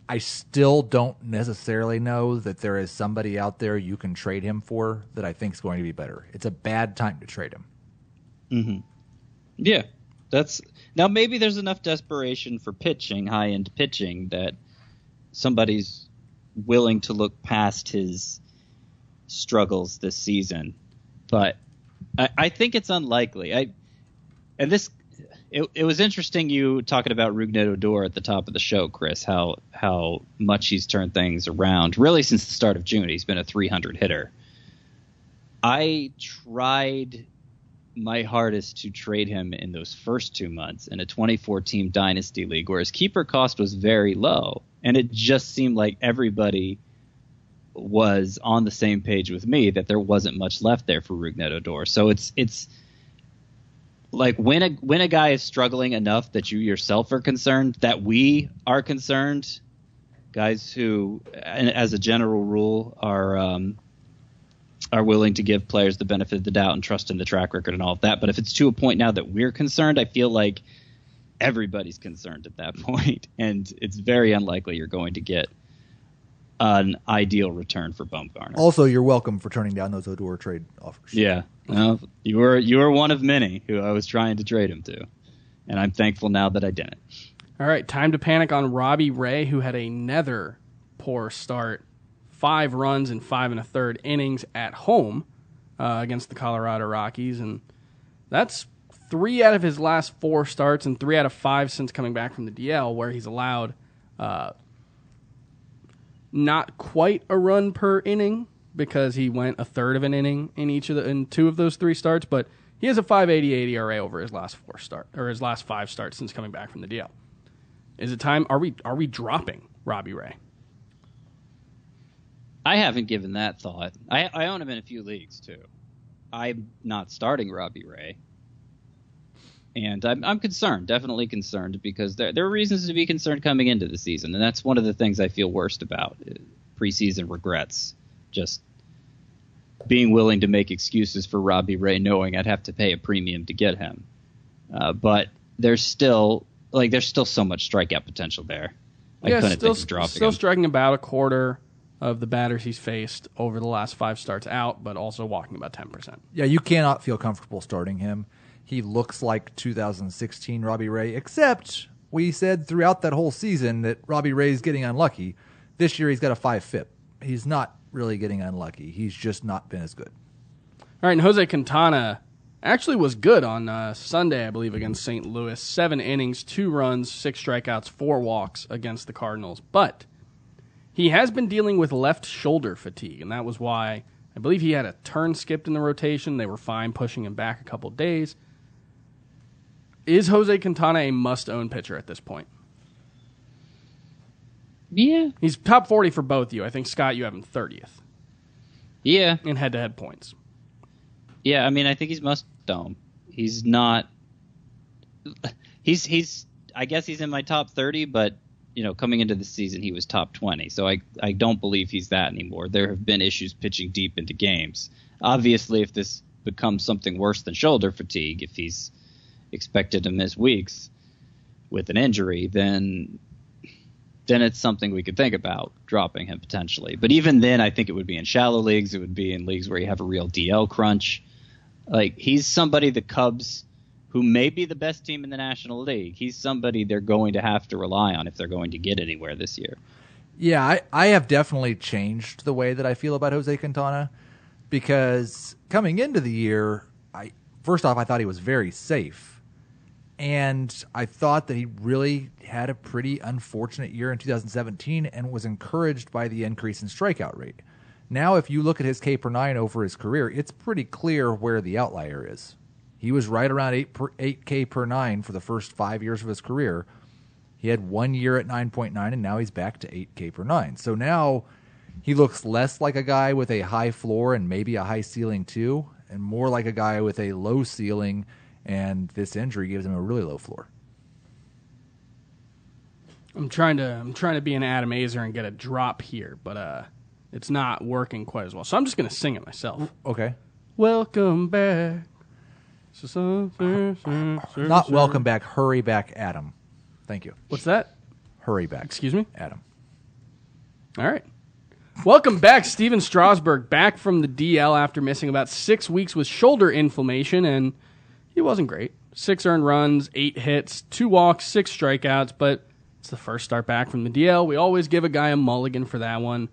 I still don't necessarily know that there is somebody out there you can trade him for that I think is going to be better. It's a bad time to trade him. Mm-hmm. Yeah, that's now maybe there's enough desperation for pitching, high end pitching, that somebody's willing to look past his struggles this season. But I, I think it's unlikely. I and this. It, it was interesting you talking about Rougned Odor at the top of the show, Chris, how how much he's turned things around. Really, since the start of June, he's been a three hundred hitter. I tried my hardest to trade him in those first two months in a twenty-four team dynasty league where his keeper cost was very low, and it just seemed like everybody was on the same page with me that there wasn't much left there for Rougned Odor. So it's it's... Like when a when a guy is struggling enough that you yourself are concerned, that we are concerned, guys who, as a general rule, are um, are willing to give players the benefit of the doubt and trust in the track record and all of that. But if it's to a point now that we're concerned, I feel like everybody's concerned at that point, and it's very unlikely you're going to get an ideal return for Bumgarner. Also, you're welcome for turning down those Odor trade offers. Yeah. Well, you were you were one of many who I was trying to trade him to, and I'm thankful now that I didn't. All right, time to panic on Robbie Ray, who had another poor start. Five runs in five and a third innings at home uh, against the Colorado Rockies, and that's three out of his last four starts and three out of five since coming back from the D L, where he's allowed uh, not quite a run per inning, because he went a third of an inning in each of the in two of those three starts, but he has a five eighty-eight E R A over his last four start or his last five starts since coming back from the D L. Is it time? Are we are we dropping Robbie Ray? I haven't given that thought. I, I own him in a few leagues too. I'm not starting Robbie Ray, and I'm I'm concerned, definitely concerned, because there there are reasons to be concerned coming into the season, and that's one of the things I feel worst about: preseason regrets. Just being willing to make excuses for Robbie Ray, knowing I'd have to pay a premium to get him. Uh, but there's still like there's still so much strikeout potential there. I yeah, couldn't still, think of dropping still him. Striking about a quarter of the batters he's faced over the last five starts out, but also walking about ten percent. Yeah, you cannot feel comfortable starting him. He looks like two thousand sixteen Robbie Ray, except we said throughout that whole season that Robbie Ray's getting unlucky. This year he's got a five F I P. He's not really getting unlucky. He's just not been as good. All right, and Jose Quintana actually was good on uh, Sunday, I believe, against Saint Louis. Seven innings, two runs, six strikeouts, four walks against the Cardinals. But he has been dealing with left shoulder fatigue, and that was why I believe he had a turn skipped in the rotation. They were fine pushing him back a couple days. Is Jose Quintana a must-own pitcher at this point? Yeah. He's top forty for both of you. I think, Scott, you have him thirtieth. Yeah. In head-to-head points. Yeah, I mean, I think he's most dome. He's not – he's he's. I guess he's in my top thirty, but, you know, coming into the season he was top twenty. So I, I don't believe he's that anymore. There have been issues pitching deep into games. Obviously, if this becomes something worse than shoulder fatigue, if he's expected to miss weeks with an injury, then – then it's something we could think about dropping him potentially. But even then, I think it would be in shallow leagues. It would be in leagues where you have a real D L crunch. Like, he's somebody the Cubs, who may be the best team in the National League, he's somebody they're going to have to rely on if they're going to get anywhere this year. Yeah, I, I have definitely changed the way that I feel about Jose Quintana, because coming into the year, I first off, I thought he was very safe. And I thought that he really had a pretty unfortunate year in two thousand seventeen and was encouraged by the increase in strikeout rate. Now, if you look at his K per nine over his career, it's pretty clear where the outlier is. He was right around eight per, eight K per nine for the first five years of his career. He had one year at nine point nine, and now he's back to eight K per nine. So now he looks less like a guy with a high floor and maybe a high ceiling too, and more like a guy with a low ceiling. And this injury gives him a really low floor. I'm trying to I'm trying to be an Adam Azer and get a drop here, but uh, it's not working quite as well. So I'm just going to sing it myself. Okay. Welcome back. So, so, so, so, so, not so. Welcome back. Hurry back, Adam. Thank you. What's that? Hurry back. Excuse me? Adam. All right. Welcome back, Steven Strasburg, back from the D L after missing about six weeks with shoulder inflammation, and he wasn't great. Six earned runs, eight hits, two walks, six strikeouts, but it's the first start back from the D L. We always give a guy a mulligan for that one.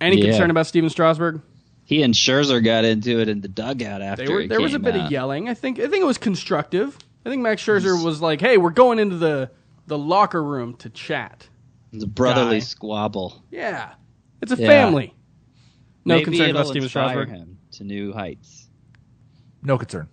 Any yeah. concern about Steven Strasburg? He and Scherzer got into it in the dugout after they were, there was a bit out. of yelling. I think I think it was constructive. I think Max Scherzer was like, hey, we're going into the, the locker room to chat. It's a brotherly guy. squabble. Yeah. It's a yeah. family. No Maybe concern about Steven Strasburg. Him to new heights. No concern.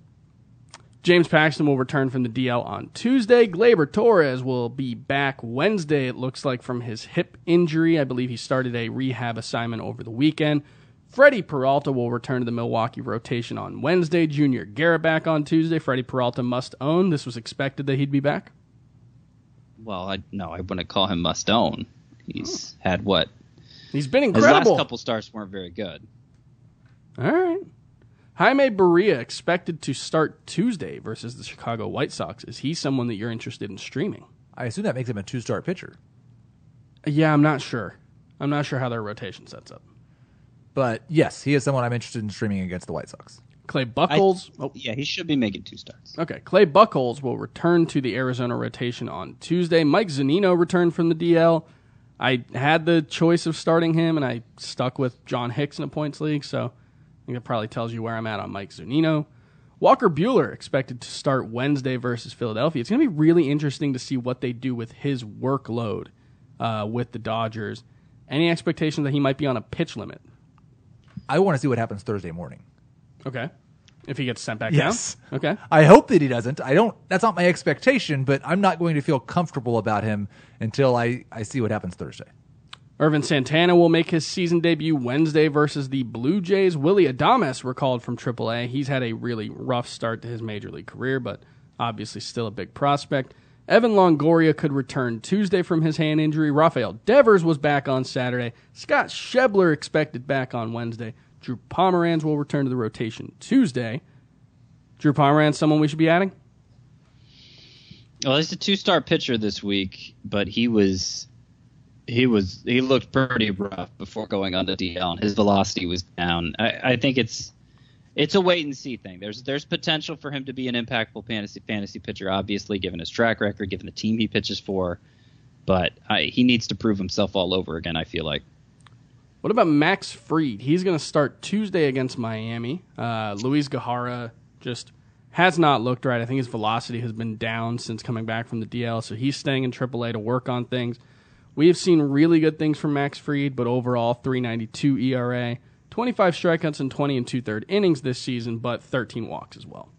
James Paxton will return from the D L on Tuesday. Gleyber Torres will be back Wednesday, it looks like, from his hip injury. I believe he started a rehab assignment over the weekend. Freddie Peralta will return to the Milwaukee rotation on Wednesday. Junior Guerra back on Tuesday. Freddie Peralta must own. This was expected that he'd be back? Well, I, no, I wouldn't call him must own. He's oh. had what? He's been incredible. His last couple starts weren't very good. All right. Jaime Barria expected to start Tuesday versus the Chicago White Sox. Is he someone that you're interested in streaming? I assume that makes him a two-star pitcher. Yeah, I'm not sure. I'm not sure how their rotation sets up. But, yes, he is someone I'm interested in streaming against the White Sox. Clay Buchholz. I, oh. Yeah, he should be making two starts. Okay, Clay Buchholz will return to the Arizona rotation on Tuesday. Mike Zunino returned from the D L. I had the choice of starting him, and I stuck with John Hicks in a points league, so... I think it probably tells you where I'm at on Mike Zunino. Walker Buehler expected to start Wednesday versus Philadelphia. It's going to be really interesting to see what they do with his workload uh, with the Dodgers. Any expectation that he might be on a pitch limit? I want to see what happens Thursday morning. Okay. If he gets sent back yes. down? Okay. I hope that he doesn't. I don't. That's not my expectation, but I'm not going to feel comfortable about him until I, I see what happens Thursday. Irvin Santana will make his season debut Wednesday versus the Blue Jays. Willy Adames recalled from triple A. He's had a really rough start to his major league career, but obviously still a big prospect. Evan Longoria could return Tuesday from his hand injury. Rafael Devers was back on Saturday. Scott Schebler expected back on Wednesday. Drew Pomeranz will return to the rotation Tuesday. Drew Pomeranz, someone we should be adding? Well, he's a two-star pitcher this week, but he was... He was. He looked pretty rough before going on the D L, and his velocity was down. I, I think it's it's a wait and see thing. There's there's potential for him to be an impactful fantasy fantasy pitcher, obviously, given his track record, given the team he pitches for. But I, he needs to prove himself all over again, I feel like. What about Max Fried? He's going to start Tuesday against Miami. Uh, Luis Gohara just has not looked right. I think his velocity has been down since coming back from the D L, so he's staying in triple A to work on things. We have seen really good things from Max Fried, but overall, three ninety-two E R A, twenty-five strikeouts in twenty and two-thirds innings this season, but thirteen walks as well.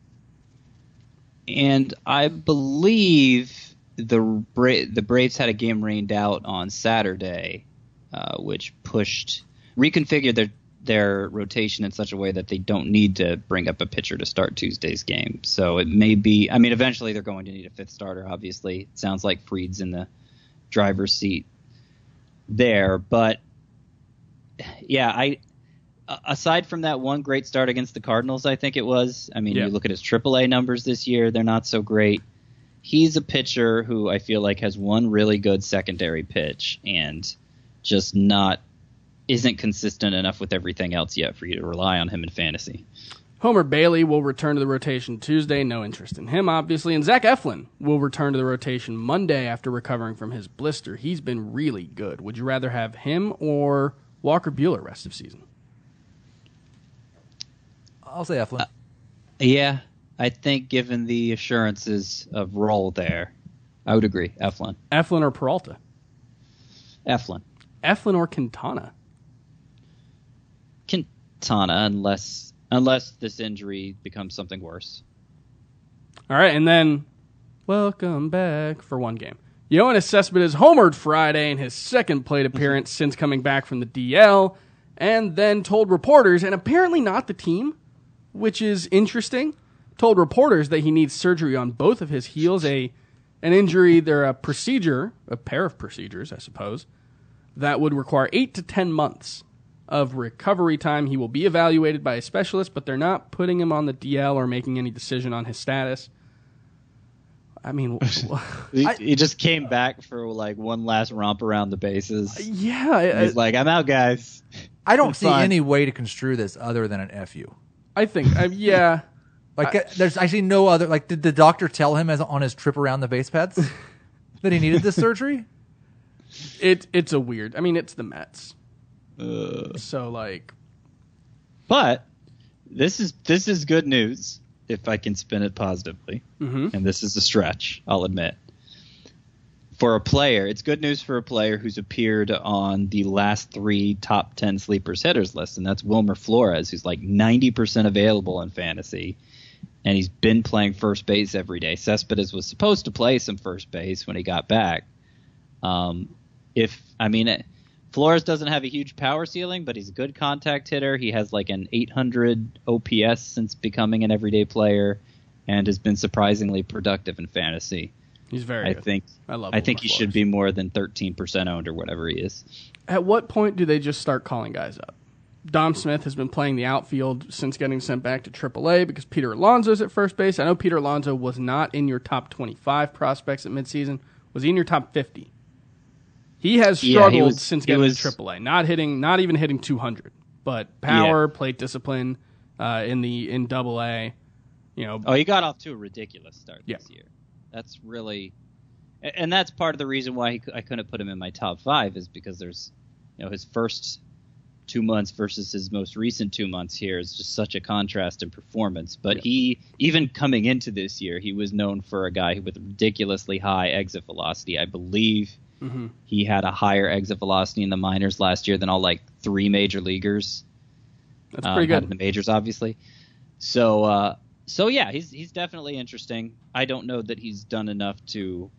And I believe the Bra- the Braves had a game rained out on Saturday, uh, which pushed reconfigured their their rotation in such a way that they don't need to bring up a pitcher to start Tuesday's game. So it may be, I mean, eventually they're going to need a fifth starter, obviously. It sounds like Fried's in the driver's seat there. But, yeah, I aside from that one great start against the Cardinals, I think it was. I mean, yeah. You look at his triple A numbers this year, they're not so great. He's a pitcher who I feel like has one really good secondary pitch and just not isn't consistent enough with everything else yet for you to rely on him in fantasy. Homer Bailey will return to the rotation Tuesday. No interest in him, obviously. And Zach Eflin will return to the rotation Monday after recovering from his blister. He's been really good. Would you rather have him or Walker Buehler rest of season? I'll say Eflin. Uh, yeah, I think given the assurances of role there, I would agree. Eflin. Eflin or Peralta? Eflin. Eflin or Quintana? Quintana, unless unless this injury becomes something worse. All right, and then welcome back for one game. Yoenis Cespedes homered Friday in his second plate appearance since coming back from the D L, and then told reporters, and apparently not the team, which is interesting, told reporters that he needs surgery on both of his heels, a an injury, they're a procedure, a pair of procedures, I suppose, that would require eight to ten months of recovery time. He will be evaluated by a specialist, but they're not putting him on the D L or making any decision on his status. I mean, he, I, he just came back for like one last romp around the bases. Yeah, he's I, like, "I'm out, guys." I don't see fun. Any way to construe this other than an F U. I think, I, yeah, like I, there's actually no other. Like, did the doctor tell him as on his trip around the base pads that he needed this surgery? It it's a weird. I mean, it's the Mets. Uh, so like, but this is this is good news if I can spin it positively. Mm-hmm. And this is a stretch, I'll admit. For a player, it's good news for a player who's appeared on the last three top ten sleepers hitters list, and that's Wilmer Flores, who's like ninety percent available in fantasy. And he's been playing first base every day. Cespedes was supposed to play some first base when he got back. Um, if I mean, it, Flores doesn't have a huge power ceiling, but he's a good contact hitter. He has like an eight hundred O P S since becoming an everyday player, and has been surprisingly productive in fantasy. He's very. I good. think. I love. I think he Flores. should be more than thirteen percent owned or whatever he is. At what point do they just start calling guys up? Dom Smith has been playing the outfield since getting sent back to triple A because Peter Alonso's at first base. I know Peter Alonso was not in your top twenty-five prospects at midseason. Was he in your top fifty? He has struggled yeah, he was, since getting was, to triple A, not hitting, not even hitting two hundred, but power, yeah. plate discipline uh, in the in double A. You know, oh, he got off to a ridiculous start yeah. this year. That's really, and that's part of the reason why he, I couldn't put him in my top five is because there's, you know, his first two months versus his most recent two months here is just such a contrast in performance. But yeah. he, even coming into this year, he was known for a guy with ridiculously high exit velocity, I believe. Mm-hmm. He had a higher exit velocity in the minors last year than all like three major leaguers. That's um, pretty good. Out of the majors, obviously. So, uh, so yeah, he's he's definitely interesting. I don't know that he's done enough to,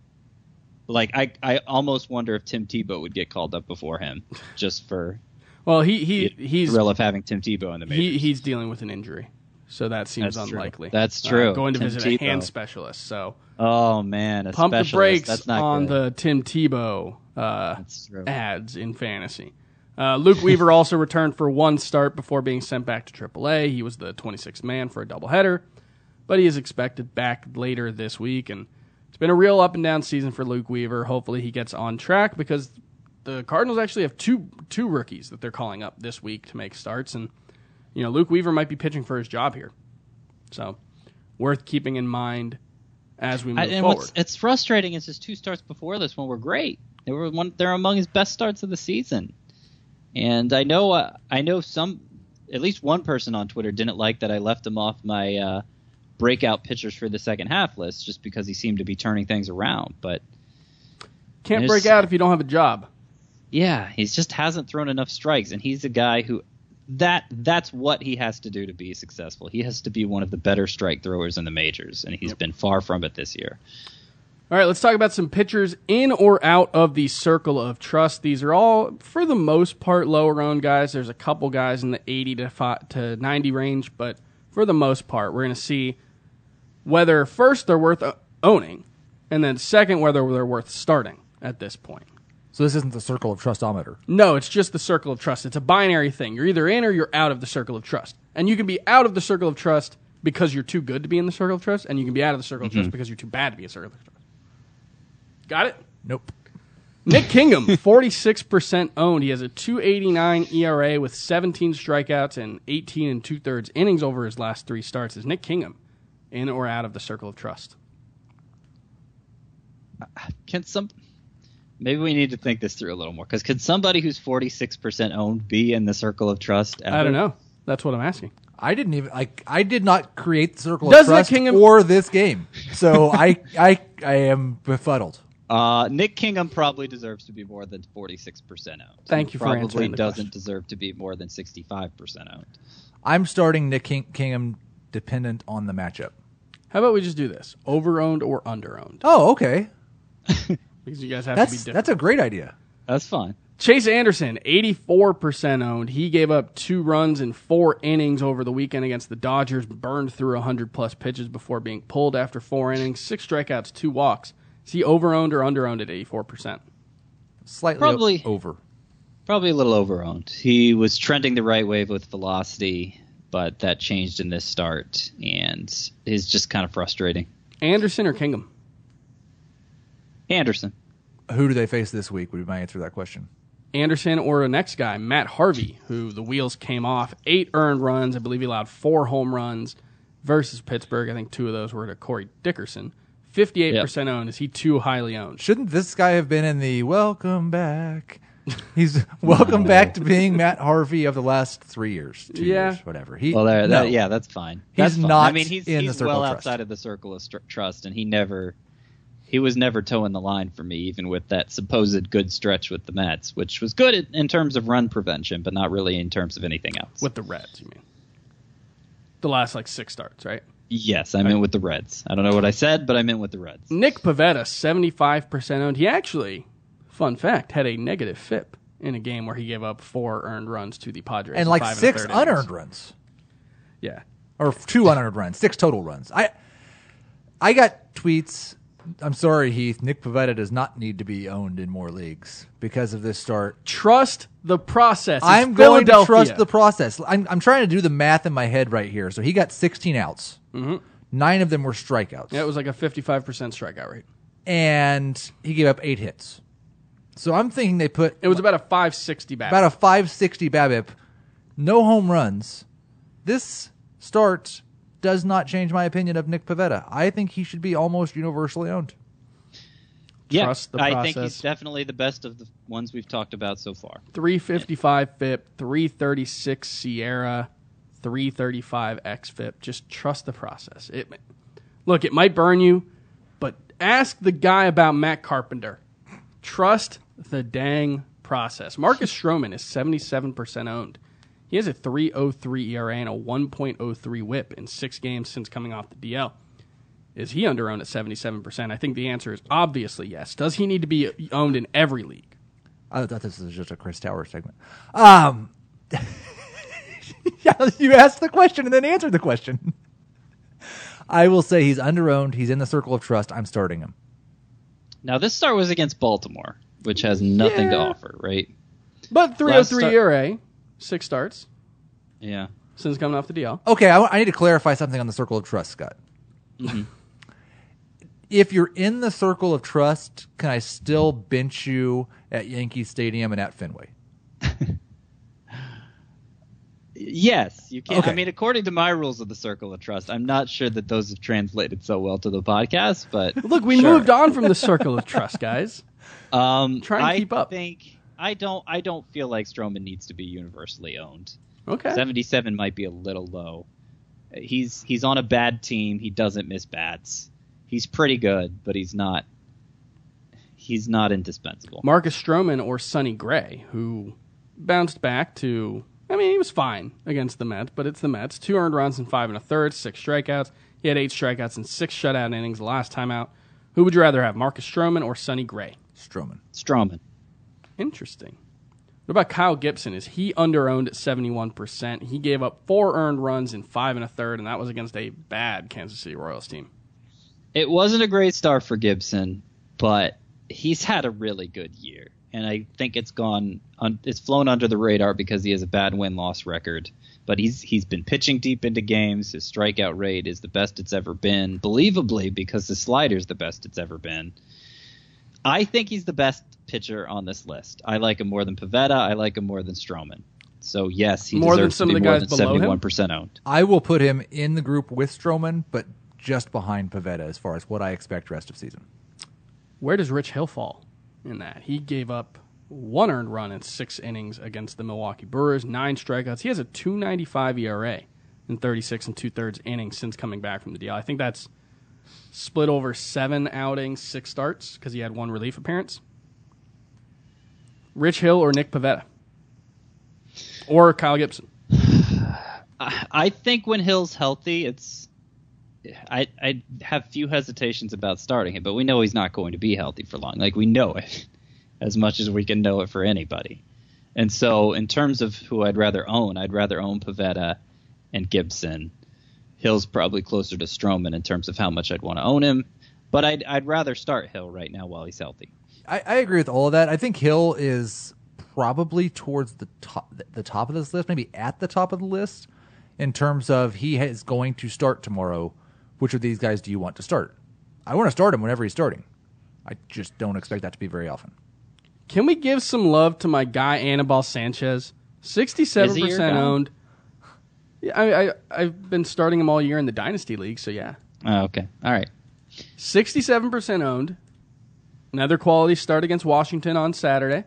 like, I I almost wonder if Tim Tebow would get called up before him, just for. Well, he he the he's thrill of having Tim Tebow in the majors. He, he's dealing with an injury, so that seems That's unlikely. True. That's true. Uh, going to Tim visit Tebow. a hand specialist, so. Oh, man. A Pump specialist. the brakes That's not on good. the Tim Tebow uh, ads in fantasy. Uh, Luke Weaver also returned for one start before being sent back to triple A. He was the twenty-sixth man for a doubleheader, but he is expected back later this week. And it's been a real up-and-down season for Luke Weaver. Hopefully he gets on track because the Cardinals actually have two two rookies that they're calling up this week to make starts. And, you know, Luke Weaver might be pitching for his job here. So worth keeping in mind as we move I, and forward. It's frustrating is his two starts before this one were great. They were one, they're among his best starts of the season. And I know uh, I know some, at least one person on Twitter didn't like that I left him off my uh, breakout pitchers for the second half list just because he seemed to be turning things around. But can't break out if you don't have a job. Yeah, he just hasn't thrown enough strikes, and he's a guy who that that's what he has to do to be successful. He has to be one of the better strike throwers in the majors, and he's yep. been far from it this year. All right, let's talk about some pitchers in or out of the circle of trust. These are all, for the most part, lower-owned guys. There's a couple guys in the eighty to ninety range, but for the most part, we're going to see whether, first, they're worth owning, and then, second, whether they're worth starting at this point. So this isn't the circle of trustometer? No, it's just the circle of trust. It's a binary thing. You're either in or you're out of the circle of trust. And you can be out of the circle of trust because you're too good to be in the circle of trust, and you can be out of the circle mm-hmm. of trust because you're too bad to be in the circle of trust. Got it? Nope. Nick Kingham, forty-six percent owned. He has a two eighty-nine E R A with seventeen strikeouts and eighteen and two-thirds innings over his last three starts. Is Nick Kingham in or out of the circle of trust? Uh, can some? Maybe we need to think this through a little more, because could somebody who's forty-six percent owned be in the circle of trust? Ever? I don't know. That's what I'm asking. I didn't even like. I did not create the circle Does of trust Kingham- for this game, so I I I am befuddled. Uh, Nick Kingham probably deserves to be more than forty-six percent owned. Thank you for answering the question. Probably doesn't deserve to be more than sixty-five percent owned. I'm starting Nick King- Kingham dependent on the matchup. How about we just do this? Overowned or underowned? Oh, okay. Because you guys have that's, to be different. That's a great idea. That's fine. Chase Anderson, eighty-four percent owned. He gave up two runs in four innings over the weekend against the Dodgers, burned through one hundred plus pitches before being pulled after four innings, six strikeouts, two walks. Is he overowned or underowned at eighty-four percent? Slightly probably, o- over. Probably a little overowned. He was trending the right way with velocity, but that changed in this start, and it's just kind of frustrating. Anderson or Kingham? Anderson. Who do they face this week would be my answer to that question. Anderson or the next guy, Matt Harvey, who the wheels came off. Eight earned runs. I believe he allowed four home runs versus Pittsburgh. I think two of those were to Corey Dickerson. fifty-eight percent yep. owned. Is he too highly owned? Shouldn't this guy have been in the welcome back? He's welcome no. back to being Matt Harvey of the last three years, two yeah. years, whatever. He, well, there, that, no. yeah, that's fine. That's he's fine. not I mean, he's, in he's the circle well of trust. outside of the circle of st- trust, and he never, he was never toeing the line for me, even with that supposed good stretch with the Mets, which was good in, in terms of run prevention, but not really in terms of anything else. With the Reds, you mean? The last like six starts, right? Yes, I'm in with the Reds. I don't know what I said, but I'm in with the Reds. Nick Pivetta, seventy-five percent owned. He actually, fun fact, had a negative F I P in a game where he gave up four earned runs to the Padres. And like six unearned innings. runs. Yeah. Or two unearned runs, six total runs. I I got tweets. I'm sorry, Heath. Nick Pivetta does not need to be owned in more leagues because of this start. Trust the process. It's I'm going to trust the process. I'm, I'm trying to do the math in my head right here. So he got sixteen outs. Mm-hmm. Nine of them were strikeouts. Yeah, it was like a fifty-five percent strikeout rate. And he gave up eight hits. So I'm thinking they put... It was about a five sixty BABIP. About a five sixty BABIP. No home runs. This start does not change my opinion of Nick Pivetta. I think he should be almost universally owned. Yeah, Trust the I think he's definitely the best of the ones we've talked about so far. three fifty-five yeah. F I P, three thirty-six Sierra... three thirty-five X F I P. Just trust the process. It, look, it might burn you, but ask the guy about Matt Carpenter. Trust the dang process. Marcus Stroman is seventy-seven percent owned. He has a three oh three E R A and a one point oh three whip in six games since coming off the D L. Is he underowned at seventy-seven percent? I think the answer is obviously yes. Does he need to be owned in every league? I thought this was just a Chris Tower segment. Um... Yeah, you asked the question and then answered the question. I will say he's underowned. He's in the circle of trust. I'm starting him. Now, this start was against Baltimore, which has nothing yeah. to offer, right? But three oh three E R A, six starts. Yeah. Since coming off the D L. Okay, I, I need to clarify something on the circle of trust, Scott. Mm-hmm. If you're in the circle of trust, can I still bench you at Yankee Stadium and at Fenway? Yes, you can. Okay. I mean, according to my rules of the circle of trust, I'm not sure that those have translated so well to the podcast. But look, we sure. moved on from the circle of trust, guys. Um, Try and I keep up. Think I don't. I don't feel like Stroman needs to be universally owned. Okay, seventy-seven might be a little low. He's he's on a bad team. He doesn't miss bats. He's pretty good, but he's not. He's not indispensable. Marcus Stroman or Sonny Gray, who bounced back to. I mean, he was fine against the Mets, but it's the Mets. Two earned runs in five and a third, six strikeouts. He had eight strikeouts and six shutout innings last time out. Who would you rather have, Marcus Stroman or Sonny Gray? Stroman. Stroman. Interesting. What about Kyle Gibson? Is he underowned at seventy-one percent? He gave up four earned runs in five and a third, and that was against a bad Kansas City Royals team. It wasn't a great start for Gibson, but he's had a really good year, and I think it's gone, un- it's flown under the radar because he has a bad win-loss record. But he's he's been pitching deep into games. His strikeout rate is the best it's ever been, believably, because the slider's the best it's ever been. I think he's the best pitcher on this list. I like him more than Pivetta. I like him more than Stroman. So, yes, he more deserves than some to be of the more guys than below seventy-one percent him? Owned. I will put him in the group with Stroman, but just behind Pivetta as far as what I expect rest of season. Where does Rich Hill fall in that? He gave up one earned run in six innings against the Milwaukee Brewers, nine strikeouts. He has a two ninety-five E R A in thirty-six and two-thirds innings since coming back from the D L. I think that's split over seven outings, six starts, because he had one relief appearance. Rich Hill or Nick Pivetta? Or Kyle Gibson? I think when Hill's healthy, it's I I have few hesitations about starting him, but we know he's not going to be healthy for long. Like, we know it. As much as we can know it for anybody. And so in terms of who I'd rather own, I'd rather own Pivetta and Gibson. Hill's probably closer to Stroman in terms of how much I'd want to own him. But I'd, I'd rather start Hill right now while he's healthy. I, I agree with all of that. I think Hill is probably towards the top, the top of this list, maybe at the top of the list, in terms of he is going to start tomorrow. Which of these guys do you want to start? I want to start him whenever he's starting. I just don't expect that to be very often. Can we give some love to my guy, Anibal Sanchez? sixty-seven percent owned. Yeah, I, I, I've been starting him all year in the Dynasty League, so yeah. Oh, okay. All right. sixty-seven percent owned. Another quality start against Washington on Saturday.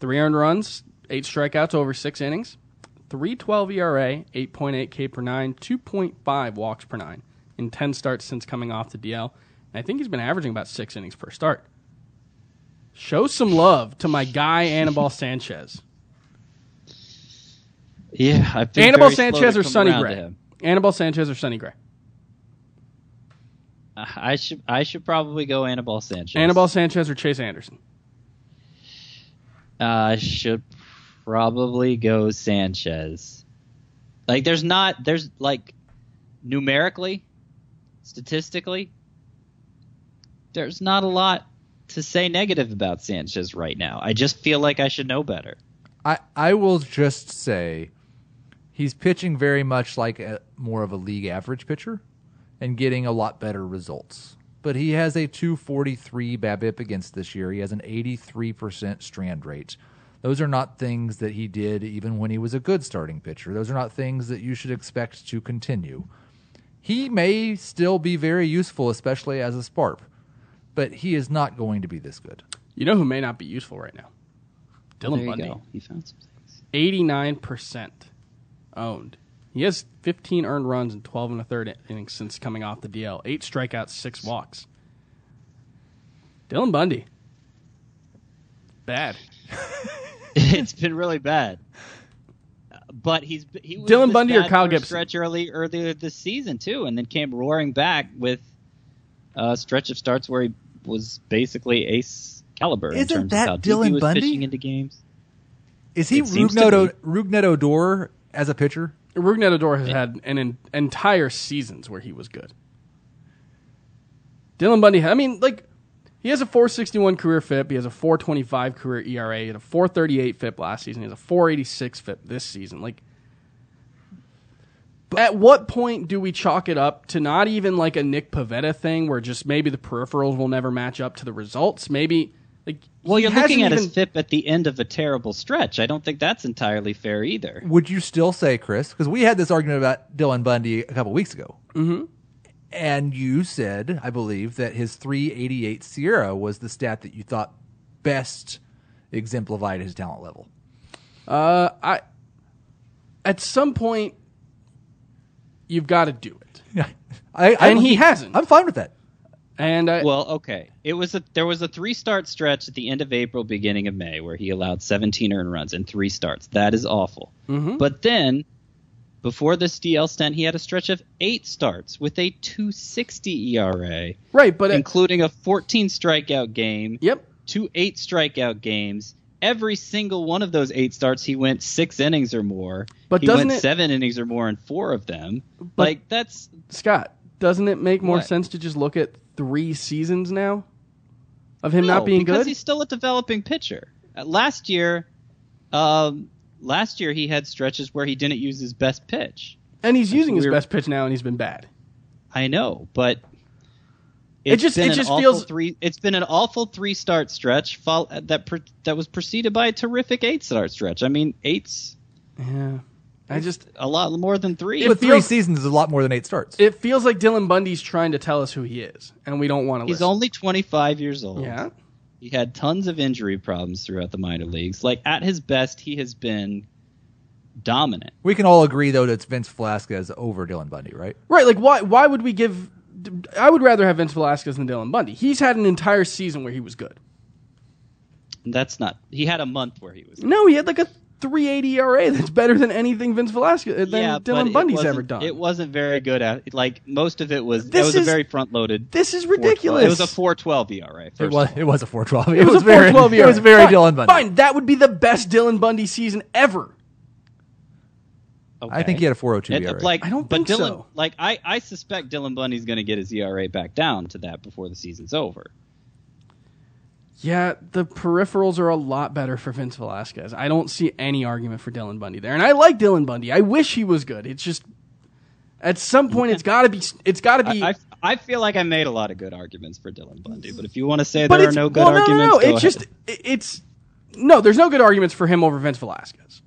Three earned runs, eight strikeouts over six innings. three twelve E R A, eight point eight K per nine, two point five walks per nine in ten starts since coming off the D L. And I think he's been averaging about six innings per start. Show some love to my guy, Anibal Sanchez. Yeah, I've been Anibal Sanchez or Sonny Gray. Anibal Sanchez or Sonny Gray. Uh, I should I should probably go Anibal Sanchez. Anibal Sanchez or Chase Anderson. Uh, I should probably go Sanchez. Like, there's not there's like numerically, statistically, there's not a lot to say negative about Sanchez right now. I just feel like I should know better. I, I will just say he's pitching very much like a, more of a league average pitcher and getting a lot better results. But he has a two forty-three BABIP against this year. He has an eighty-three percent strand rate. Those are not things that he did even when he was a good starting pitcher. Those are not things that you should expect to continue. He may still be very useful, especially as a S P A R P. But he is not going to be this good. You know who may not be useful right now? Dylan there Bundy. You go. He found some things. eighty-nine percent owned. He has fifteen earned runs in twelve and a third innings since coming off the D L. Eight strikeouts, six walks. Dylan Bundy. Bad. It's been really bad. But he's he was Dylan Bundy or Kyle Gibson stretch early earlier this season too, and then came roaring back with a stretch of starts where he was basically ace caliber. Isn't in terms that of how Dylan he was Bundy? Pitching into games. Is he Rougned Odor as a pitcher? Rougned Odor has yeah. had an, an entire seasons where he was good. Dylan Bundy, I mean, like, he has a four sixty-one career F I P. He has a four twenty-five career E R A. He had a four thirty-eight F I P last season. He has a four eighty-six F I P this season. Like, at what point do we chalk it up to not even like a Nick Pivetta thing where just maybe the peripherals will never match up to the results? Maybe, like, well, you're looking at even his F I P at the end of a terrible stretch. I don't think that's entirely fair either. Would you still say, Chris, because we had this argument about Dylan Bundy a couple weeks ago, mm-hmm. and you said, I believe, that his three eighty-eight Sierra was the stat that you thought best exemplified his talent level. Uh, I at some point, you've got to do it. I, I, and he hasn't. I'm fine with that. And I, well, okay. It was a, there was a three-start stretch at the end of April, beginning of May, where he allowed seventeen earned runs in three starts. That is awful. Mm-hmm. But then Before this D L stint, he had a stretch of eight starts with a two sixty E R A. Right, but including uh, a fourteen strikeout game. Yep. Two eight strikeout games. Every single one of those eight starts, he went six innings or more. But he doesn't went it, seven innings or more in four of them. But like that's Scott. Doesn't it make more what? sense to just look at three seasons now of him no, not being because good? Because he's still a developing pitcher. Uh, last year, um, last year he had stretches where he didn't use his best pitch, and he's That's using his best pitch now, and he's been bad. I know, but. It's it just, it just feels three, it's been an awful three start stretch fo- that pre- that was preceded by a terrific eight start stretch. I mean, eights. Yeah, I just a lot more than three. But three seasons is a lot more than eight starts. It feels like Dylan Bundy's trying to tell us who he is, and we don't want to. He's listen. only twenty-five years old. Yeah, he had tons of injury problems throughout the minor leagues. Like at his best, he has been dominant. We can all agree though that it's Vince Velasquez over Dylan Bundy, right? Right. Like why? Why would we give? I would rather have Vince Velasquez than Dylan Bundy. He's had an entire season where he was good. That's not. He had a month where he was good. No, he had like a three eighty E R A that's better than anything Vince Velasquez than yeah, Dylan Bundy's ever done. It wasn't very good at like most of it was. This it was is, a very front loaded. This is ridiculous. It was a four twelve E R A. First it was. It was a four twelve. It, it was, was a four twelve very, E R A. It was very fine, Dylan Bundy. Fine, that would be the best Dylan Bundy season ever. Okay. I think he had a four oh two E R A. Like, I don't but think Dylan, so. Like, I, I suspect Dylan Bundy's going to get his E R A back down to that before the season's over. Yeah, the peripherals are a lot better for Vince Velasquez. I don't see any argument for Dylan Bundy there, and I like Dylan Bundy. I wish he was good. It's just at some point yeah. it's got to be. It's got to be. I, I, I feel like I made a lot of good arguments for Dylan Bundy, but if you want to say there are no good well, no, arguments, no, no, no. Go it's ahead. just it's no. There's no good arguments for him over Vince Velasquez.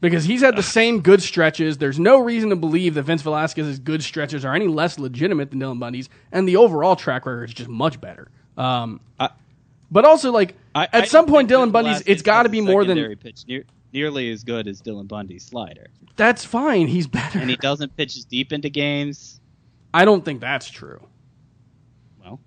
Because he's had the same good stretches. There's no reason to believe that Vince Velasquez's good stretches are any less legitimate than Dylan Bundy's, and the overall track record is just much better. Um, I, but also, like I, at I some point, Dylan Bundy's it's got to be more than pitch near, nearly as good as Dylan Bundy's slider. That's fine. He's better, and he doesn't pitch as deep into games. I don't think that's true. Well,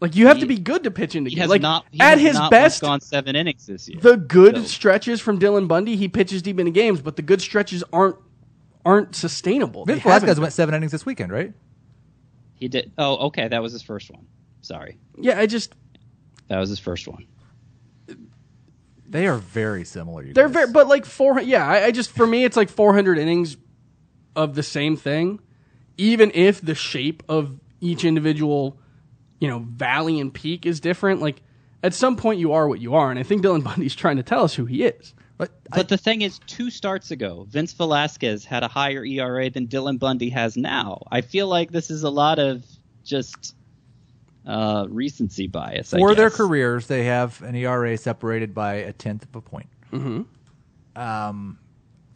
like you have he, to be good to pitch into games. Like not, at his not best, gone seven innings this year. The good so. stretches from Dylan Bundy, he pitches deep into games, but the good stretches aren't aren't sustainable. Vince Velasquez went seven innings this weekend, right? He did. Oh, okay, that was his first one. Sorry. Yeah, I just that was his first one. They are very similar. You they're guys. very, but like four. Yeah, I, I just for me, it's like four hundred innings of the same thing, even if the shape of each individual. You know, valley and peak is different. Like, at some point, you are what you are, and I think Dylan Bundy's trying to tell us who he is. But, but I, the thing is, two starts ago, Vince Velasquez had a higher E R A than Dylan Bundy has now. I feel like this is a lot of just uh, recency bias. I for guess. Their careers, they have an E R A separated by a tenth of a point. Mm-hmm. Um,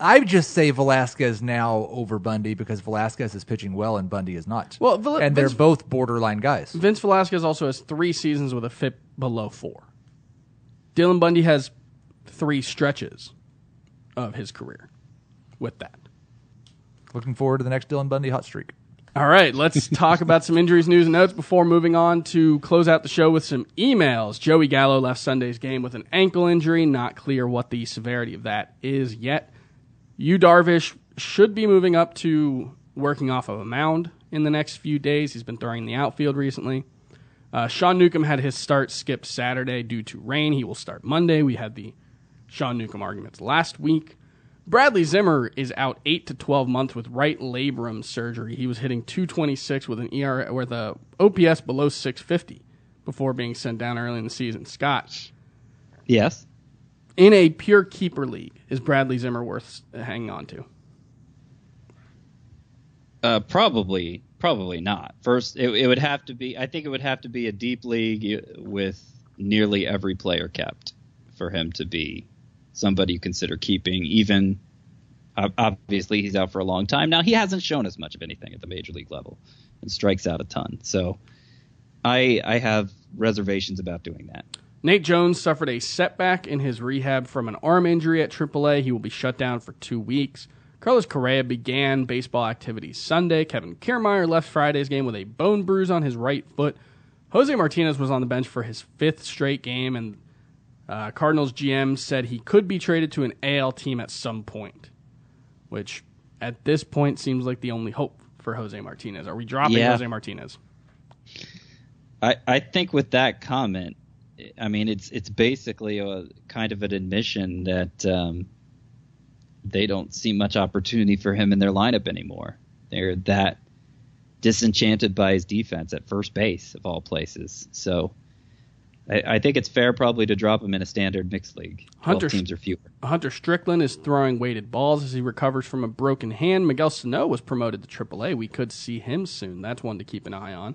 I just say Velasquez now over Bundy because Velasquez is pitching well and Bundy is not. Well, Vel- and they're Vince, both borderline guys. Vince Velasquez also has three seasons with a F I P below four. Dylan Bundy has three stretches of his career with that. Looking forward to the next Dylan Bundy hot streak. All right, let's talk about some injuries, news, and notes before moving on to close out the show with some emails. Joey Gallo left Sunday's game with an ankle injury. Not clear what the severity of that is yet. Yu Darvish should be moving up to working off of a mound in the next few days. He's been throwing in the outfield recently. Uh, Sean Newcomb had his start skipped Saturday due to rain. He will start Monday. We had the Sean Newcomb arguments last week. Bradley Zimmer is out eight to twelve months with right labrum surgery. He was hitting two twenty-six with an E R A, with a O P S below six fifty before being sent down early in the season. Scott. Yes. In a pure keeper league, is Bradley Zimmer worth hanging on to? Uh, probably, probably not. First, it, it would have to be. I think it would have to be a deep league with nearly every player kept for him to be somebody you consider keeping. Even obviously, he's out for a long time now. He hasn't shown as much of anything at the major league level, and strikes out a ton. So, I I have reservations about doing that. Nate Jones suffered a setback in his rehab from an arm injury at triple A. He will be shut down for two weeks. Carlos Correa began baseball activities Sunday. Kevin Kiermaier left Friday's game with a bone bruise on his right foot. Jose Martinez was on the bench for his fifth straight game, and uh, Cardinals G M said he could be traded to an A L team at some point, which at this point seems like the only hope for Jose Martinez. Are we dropping yeah. Jose Martinez? I, I think with that comment, I mean, it's it's basically a kind of an admission that um, they don't see much opportunity for him in their lineup anymore. They're that disenchanted by his defense at first base of all places. So I, I think it's fair probably to drop him in a standard mixed league. Hunter, teams or fewer. Hunter Strickland is throwing weighted balls as he recovers from a broken hand. Miguel Sano was promoted to triple A. We could see him soon. That's one to keep an eye on.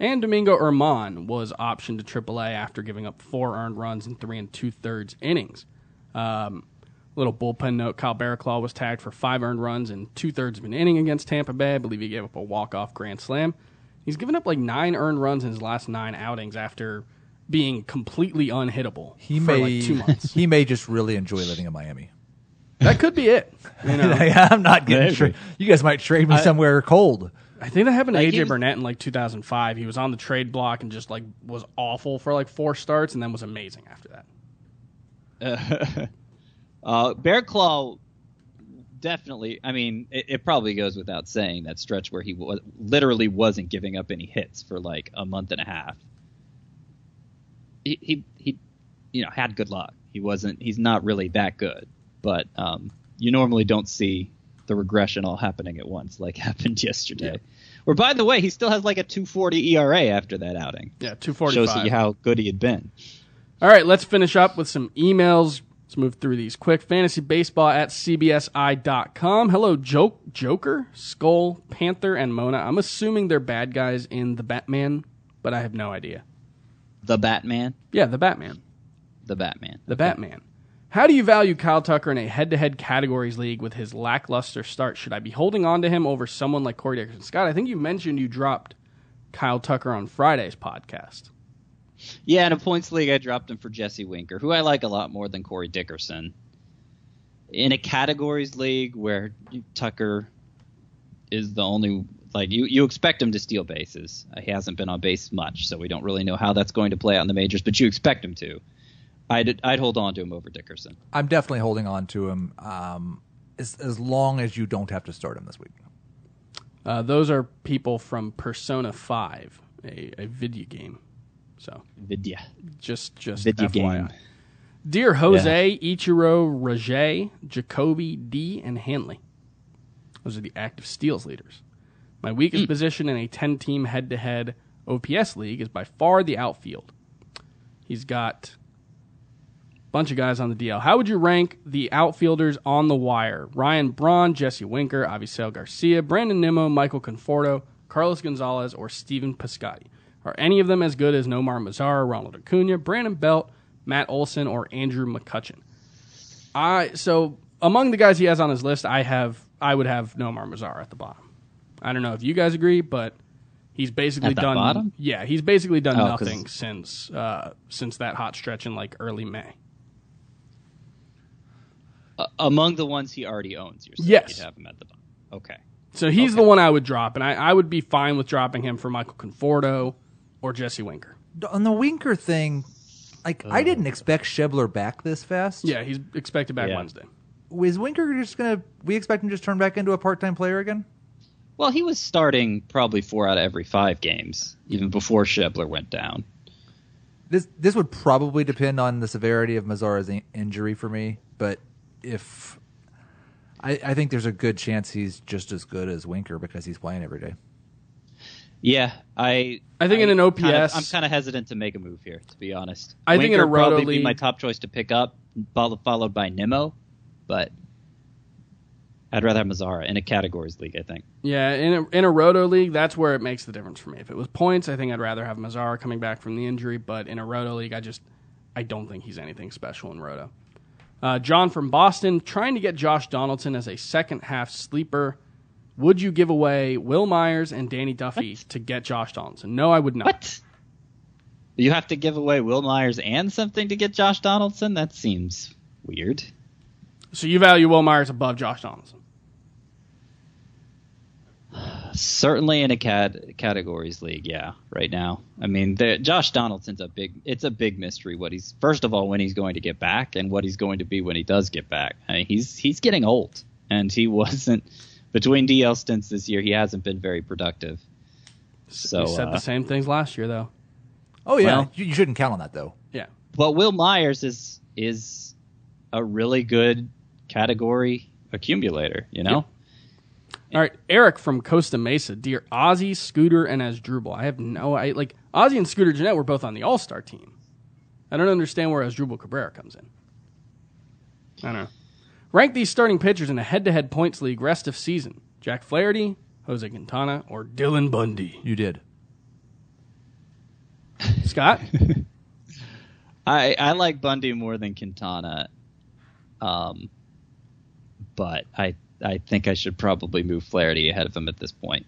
And Domingo Urman was optioned to triple A after giving up four earned runs in three and two-thirds innings. Um, little bullpen note, Kyle Barraclough was tagged for five earned runs and two-thirds of an inning against Tampa Bay. I believe he gave up a walk-off grand slam. He's given up like nine earned runs in his last nine outings after being completely unhittable he for may, like two months. He may just really enjoy living in Miami. That could be it. You know? I'm not getting tra- You guys might trade me I, somewhere cold. I think that happened to like A J was, Burnett in like two thousand five. He was on the trade block and just like was awful for like four starts and then was amazing after that. Uh, uh, Bearclaw definitely, I mean, it, it probably goes without saying that stretch where he was, literally wasn't giving up any hits for like a month and a half. He, he, he you know, had good luck. He wasn't, he's not really that good, but um, you normally don't see the regression all happening at once like happened yesterday. Yeah. Where, by the way, he still has like a two forty E R A after that outing. Yeah, two forty-five. Shows you how good he had been. All right, let's finish up with some emails. Let's move through these quick. fantasy baseball at c b s i dot com. Hello, Joke, Joker, Skull, Panther, and Mona. I'm assuming they're bad guys in The Batman, but I have no idea. The Batman? Yeah, The Batman. The Batman. The okay. Batman. How do you value Kyle Tucker in a head-to-head categories league with his lackluster start? Should I be holding on to him over someone like Corey Dickerson? Scott, I think you mentioned you dropped Kyle Tucker on Friday's podcast. Yeah, in a points league, I dropped him for Jesse Winker, who I like a lot more than Corey Dickerson. In a categories league where Tucker is the only – like you, you expect him to steal bases. He hasn't been on base much, so we don't really know how that's going to play out in the majors, but you expect him to. I'd, I'd hold on to him over Dickerson. I'm definitely holding on to him um, as, as long as you don't have to start him this week. Uh, those are people from Persona five, a, a video game. So Vidya. Just, just video F Y I. Game. Dear Jose, yeah. Ichiro, Rajay, Jacoby, D, and Hanley. Those are the active steals leaders. My weakest mm. position in a ten-team head-to-head O P S league is by far the outfield. He's got... bunch of guys on the D L. How would you rank the outfielders on the wire? Ryan Braun, Jesse Winker, Avisaíl Garcia, Brandon Nimmo, Michael Conforto, Carlos Gonzalez, or Steven Piscotty? Are any of them as good as Nomar Mazara, Ronald Acuna, Brandon Belt, Matt Olson, or Andrew McCutchen? I so among the guys he has on his list, I have I would have Nomar Mazara at the bottom. I don't know if you guys agree, but he's basically done. Bottom? Yeah, he's basically done oh, nothing cause... since uh, since that hot stretch in like early May. Uh, among the ones he already owns, you're saying yes. You'd have him at the bottom. Okay. So he's okay. the one I would drop, and I, I would be fine with dropping him for Michael Conforto or Jesse Winker. On the Winker thing, like uh, I didn't expect Schebler back this fast. Yeah, he's expected back yeah. Wednesday. Is Winker just gonna? We expect him to just turn back into a part-time player again? Well, he was starting probably four out of every five games, even before Schebler went down. This this would probably depend on the severity of Mazara's in- injury for me, but. If I, I think there's a good chance he's just as good as Winker because he's playing every day. Yeah, I I think I in an O P S, kind of, I'm kind of hesitant to make a move here, to be honest. I Winker think in a roto probably league, be my top choice to pick up, followed by Nimmo, but I'd rather have Mazara in a categories league. I think. Yeah, in a, in a roto league, that's where it makes the difference for me. If it was points, I think I'd rather have Mazara coming back from the injury. But in a roto league, I just I don't think he's anything special in roto. Uh, John from Boston, trying to get Josh Donaldson as a second-half sleeper. Would you give away Will Myers and Danny Duffy what? to get Josh Donaldson? No, I would not. What? You have to give away Will Myers and something to get Josh Donaldson? That seems weird. So you value Will Myers above Josh Donaldson? Certainly in a cat- categories league, yeah, right now. I mean, the, Josh Donaldson's a big – it's a big mystery what he's – first of all, when he's going to get back and what he's going to be when he does get back. I mean, he's he's getting old, and he wasn't between D L stints this year, he hasn't been very productive. So he said uh, the same things last year, though. Oh, yeah. Well, you shouldn't count on that, though. Yeah. But Will Myers is is a really good category accumulator, you know? Yeah. All right. Eric from Costa Mesa. Dear Ozzie, Scooter, and Asdrubal. I have no idea. Like, Ozzie and Scooter Gennett were both on the All-Star team. I don't understand where Asdrubal Cabrera comes in. I don't know. Rank these starting pitchers in a head-to-head points league rest of season. Jack Flaherty, Jose Quintana, or Dylan Bundy. You did. Scott? I I like Bundy more than Quintana. Um, but I I think I should probably move Flaherty ahead of him at this point.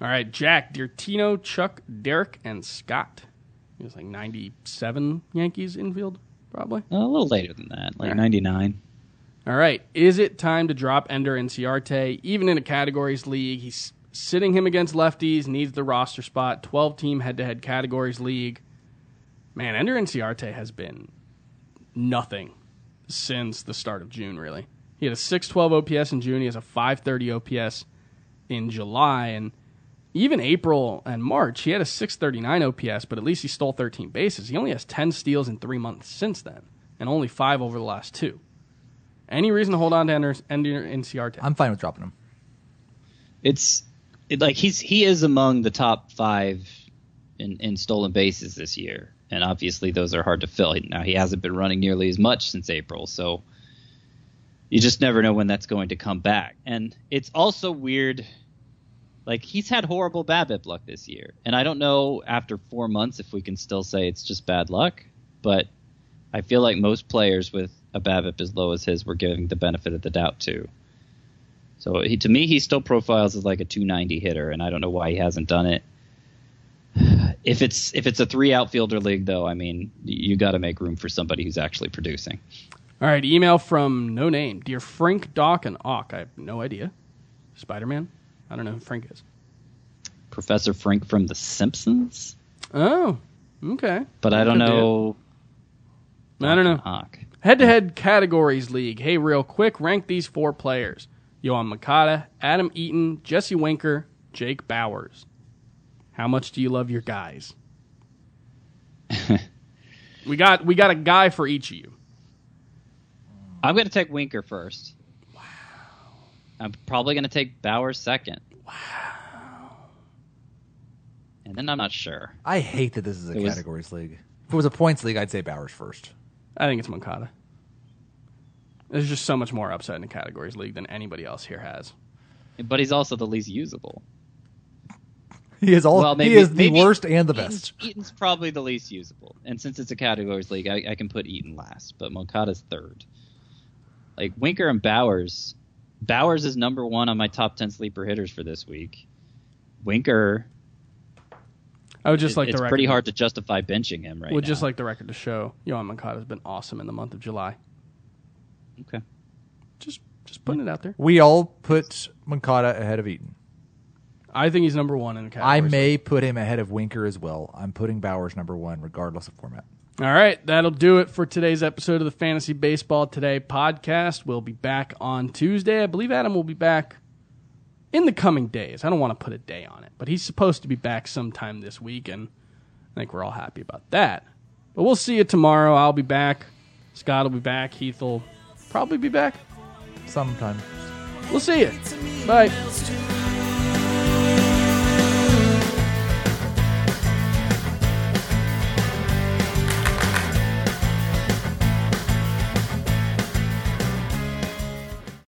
All right, Jack, dear Tino, Chuck, Derek, and Scott. He was like ninety-seven Yankees infield, probably? A little later than that, like All right. ninety-nine. All right, is it time to drop Ender Inciarte? Even in a categories league, he's sitting him against lefties, needs the roster spot, twelve-team head-to-head categories league. Man, Ender Inciarte has been nothing since the start of June, really. He had a six twelve O P S in June. He has a five thirty O P S in July. And even April and March, he had a six thirty-nine O P S, but at least he stole thirteen bases. He only has ten steals in three months since then, and only five over the last two. Any reason to hold on to Ender Inciarte? I'm fine with dropping him. It's it, like he's he is among the top five in, in stolen bases this year, and obviously those are hard to fill. Now he hasn't been running nearly as much since April, so you just never know when that's going to come back. And it's also weird, like he's had horrible BABIP luck this year, and I don't know after four months if we can still say it's just bad luck, but I feel like most players with a BABIP as low as his we're giving the benefit of the doubt to. So he, to me, he still profiles as like a two ninety hitter, and I don't know why he hasn't done it. If it's if it's a three outfielder league, though, I mean, you got to make room for somebody who's actually producing. All right, email from No Name. Dear Frank, Doc, and Ock, I have no idea. Spider-Man? I don't know who Frank is. Professor Frank from The Simpsons? Oh, okay. But I don't know. I don't know. Ock. Head-to-head categories league. Hey, real quick, rank these four players. Yoan Moncada, Adam Eaton, Jesse Winker, Jake Bowers. How much do you love your guys? we got we got a guy for each of you. I'm going to take Winker first. Wow. I'm probably going to take Bowers second. Wow. And then I'm not sure. I hate that this is a it categories was, league. If it was a points league, I'd say Bowers first. I think it's Moncada. There's just so much more upside in the categories league than anybody else here has. But he's also the least usable. He is all. Well, maybe, he is the worst and the best. Eaton's, Eaton's probably the least usable, and since it's a categories league, I, I can put Eaton last, but Moncada's third. Like Winker and Bowers, Bowers is number one on my top ten sleeper hitters for this week. Winker. I would just like it, the it's record. It's pretty hard to justify benching him right would now. Would just like the record to show, Yoan Moncada's been awesome in the month of July. Okay. Just just putting it out there. We all put Moncada ahead of Eaton. I think he's number one in the category. I may put him ahead of Winker as well. I'm putting Bowers number one regardless of format. All right. That'll do it for today's episode of the Fantasy Baseball Today podcast. We'll be back on Tuesday. I believe Adam will be back in the coming days. I don't want to put a day on it, but he's supposed to be back sometime this week, and I think we're all happy about that. But we'll see you tomorrow. I'll be back. Scott will be back. Heath will probably be back sometime. We'll see you. Bye.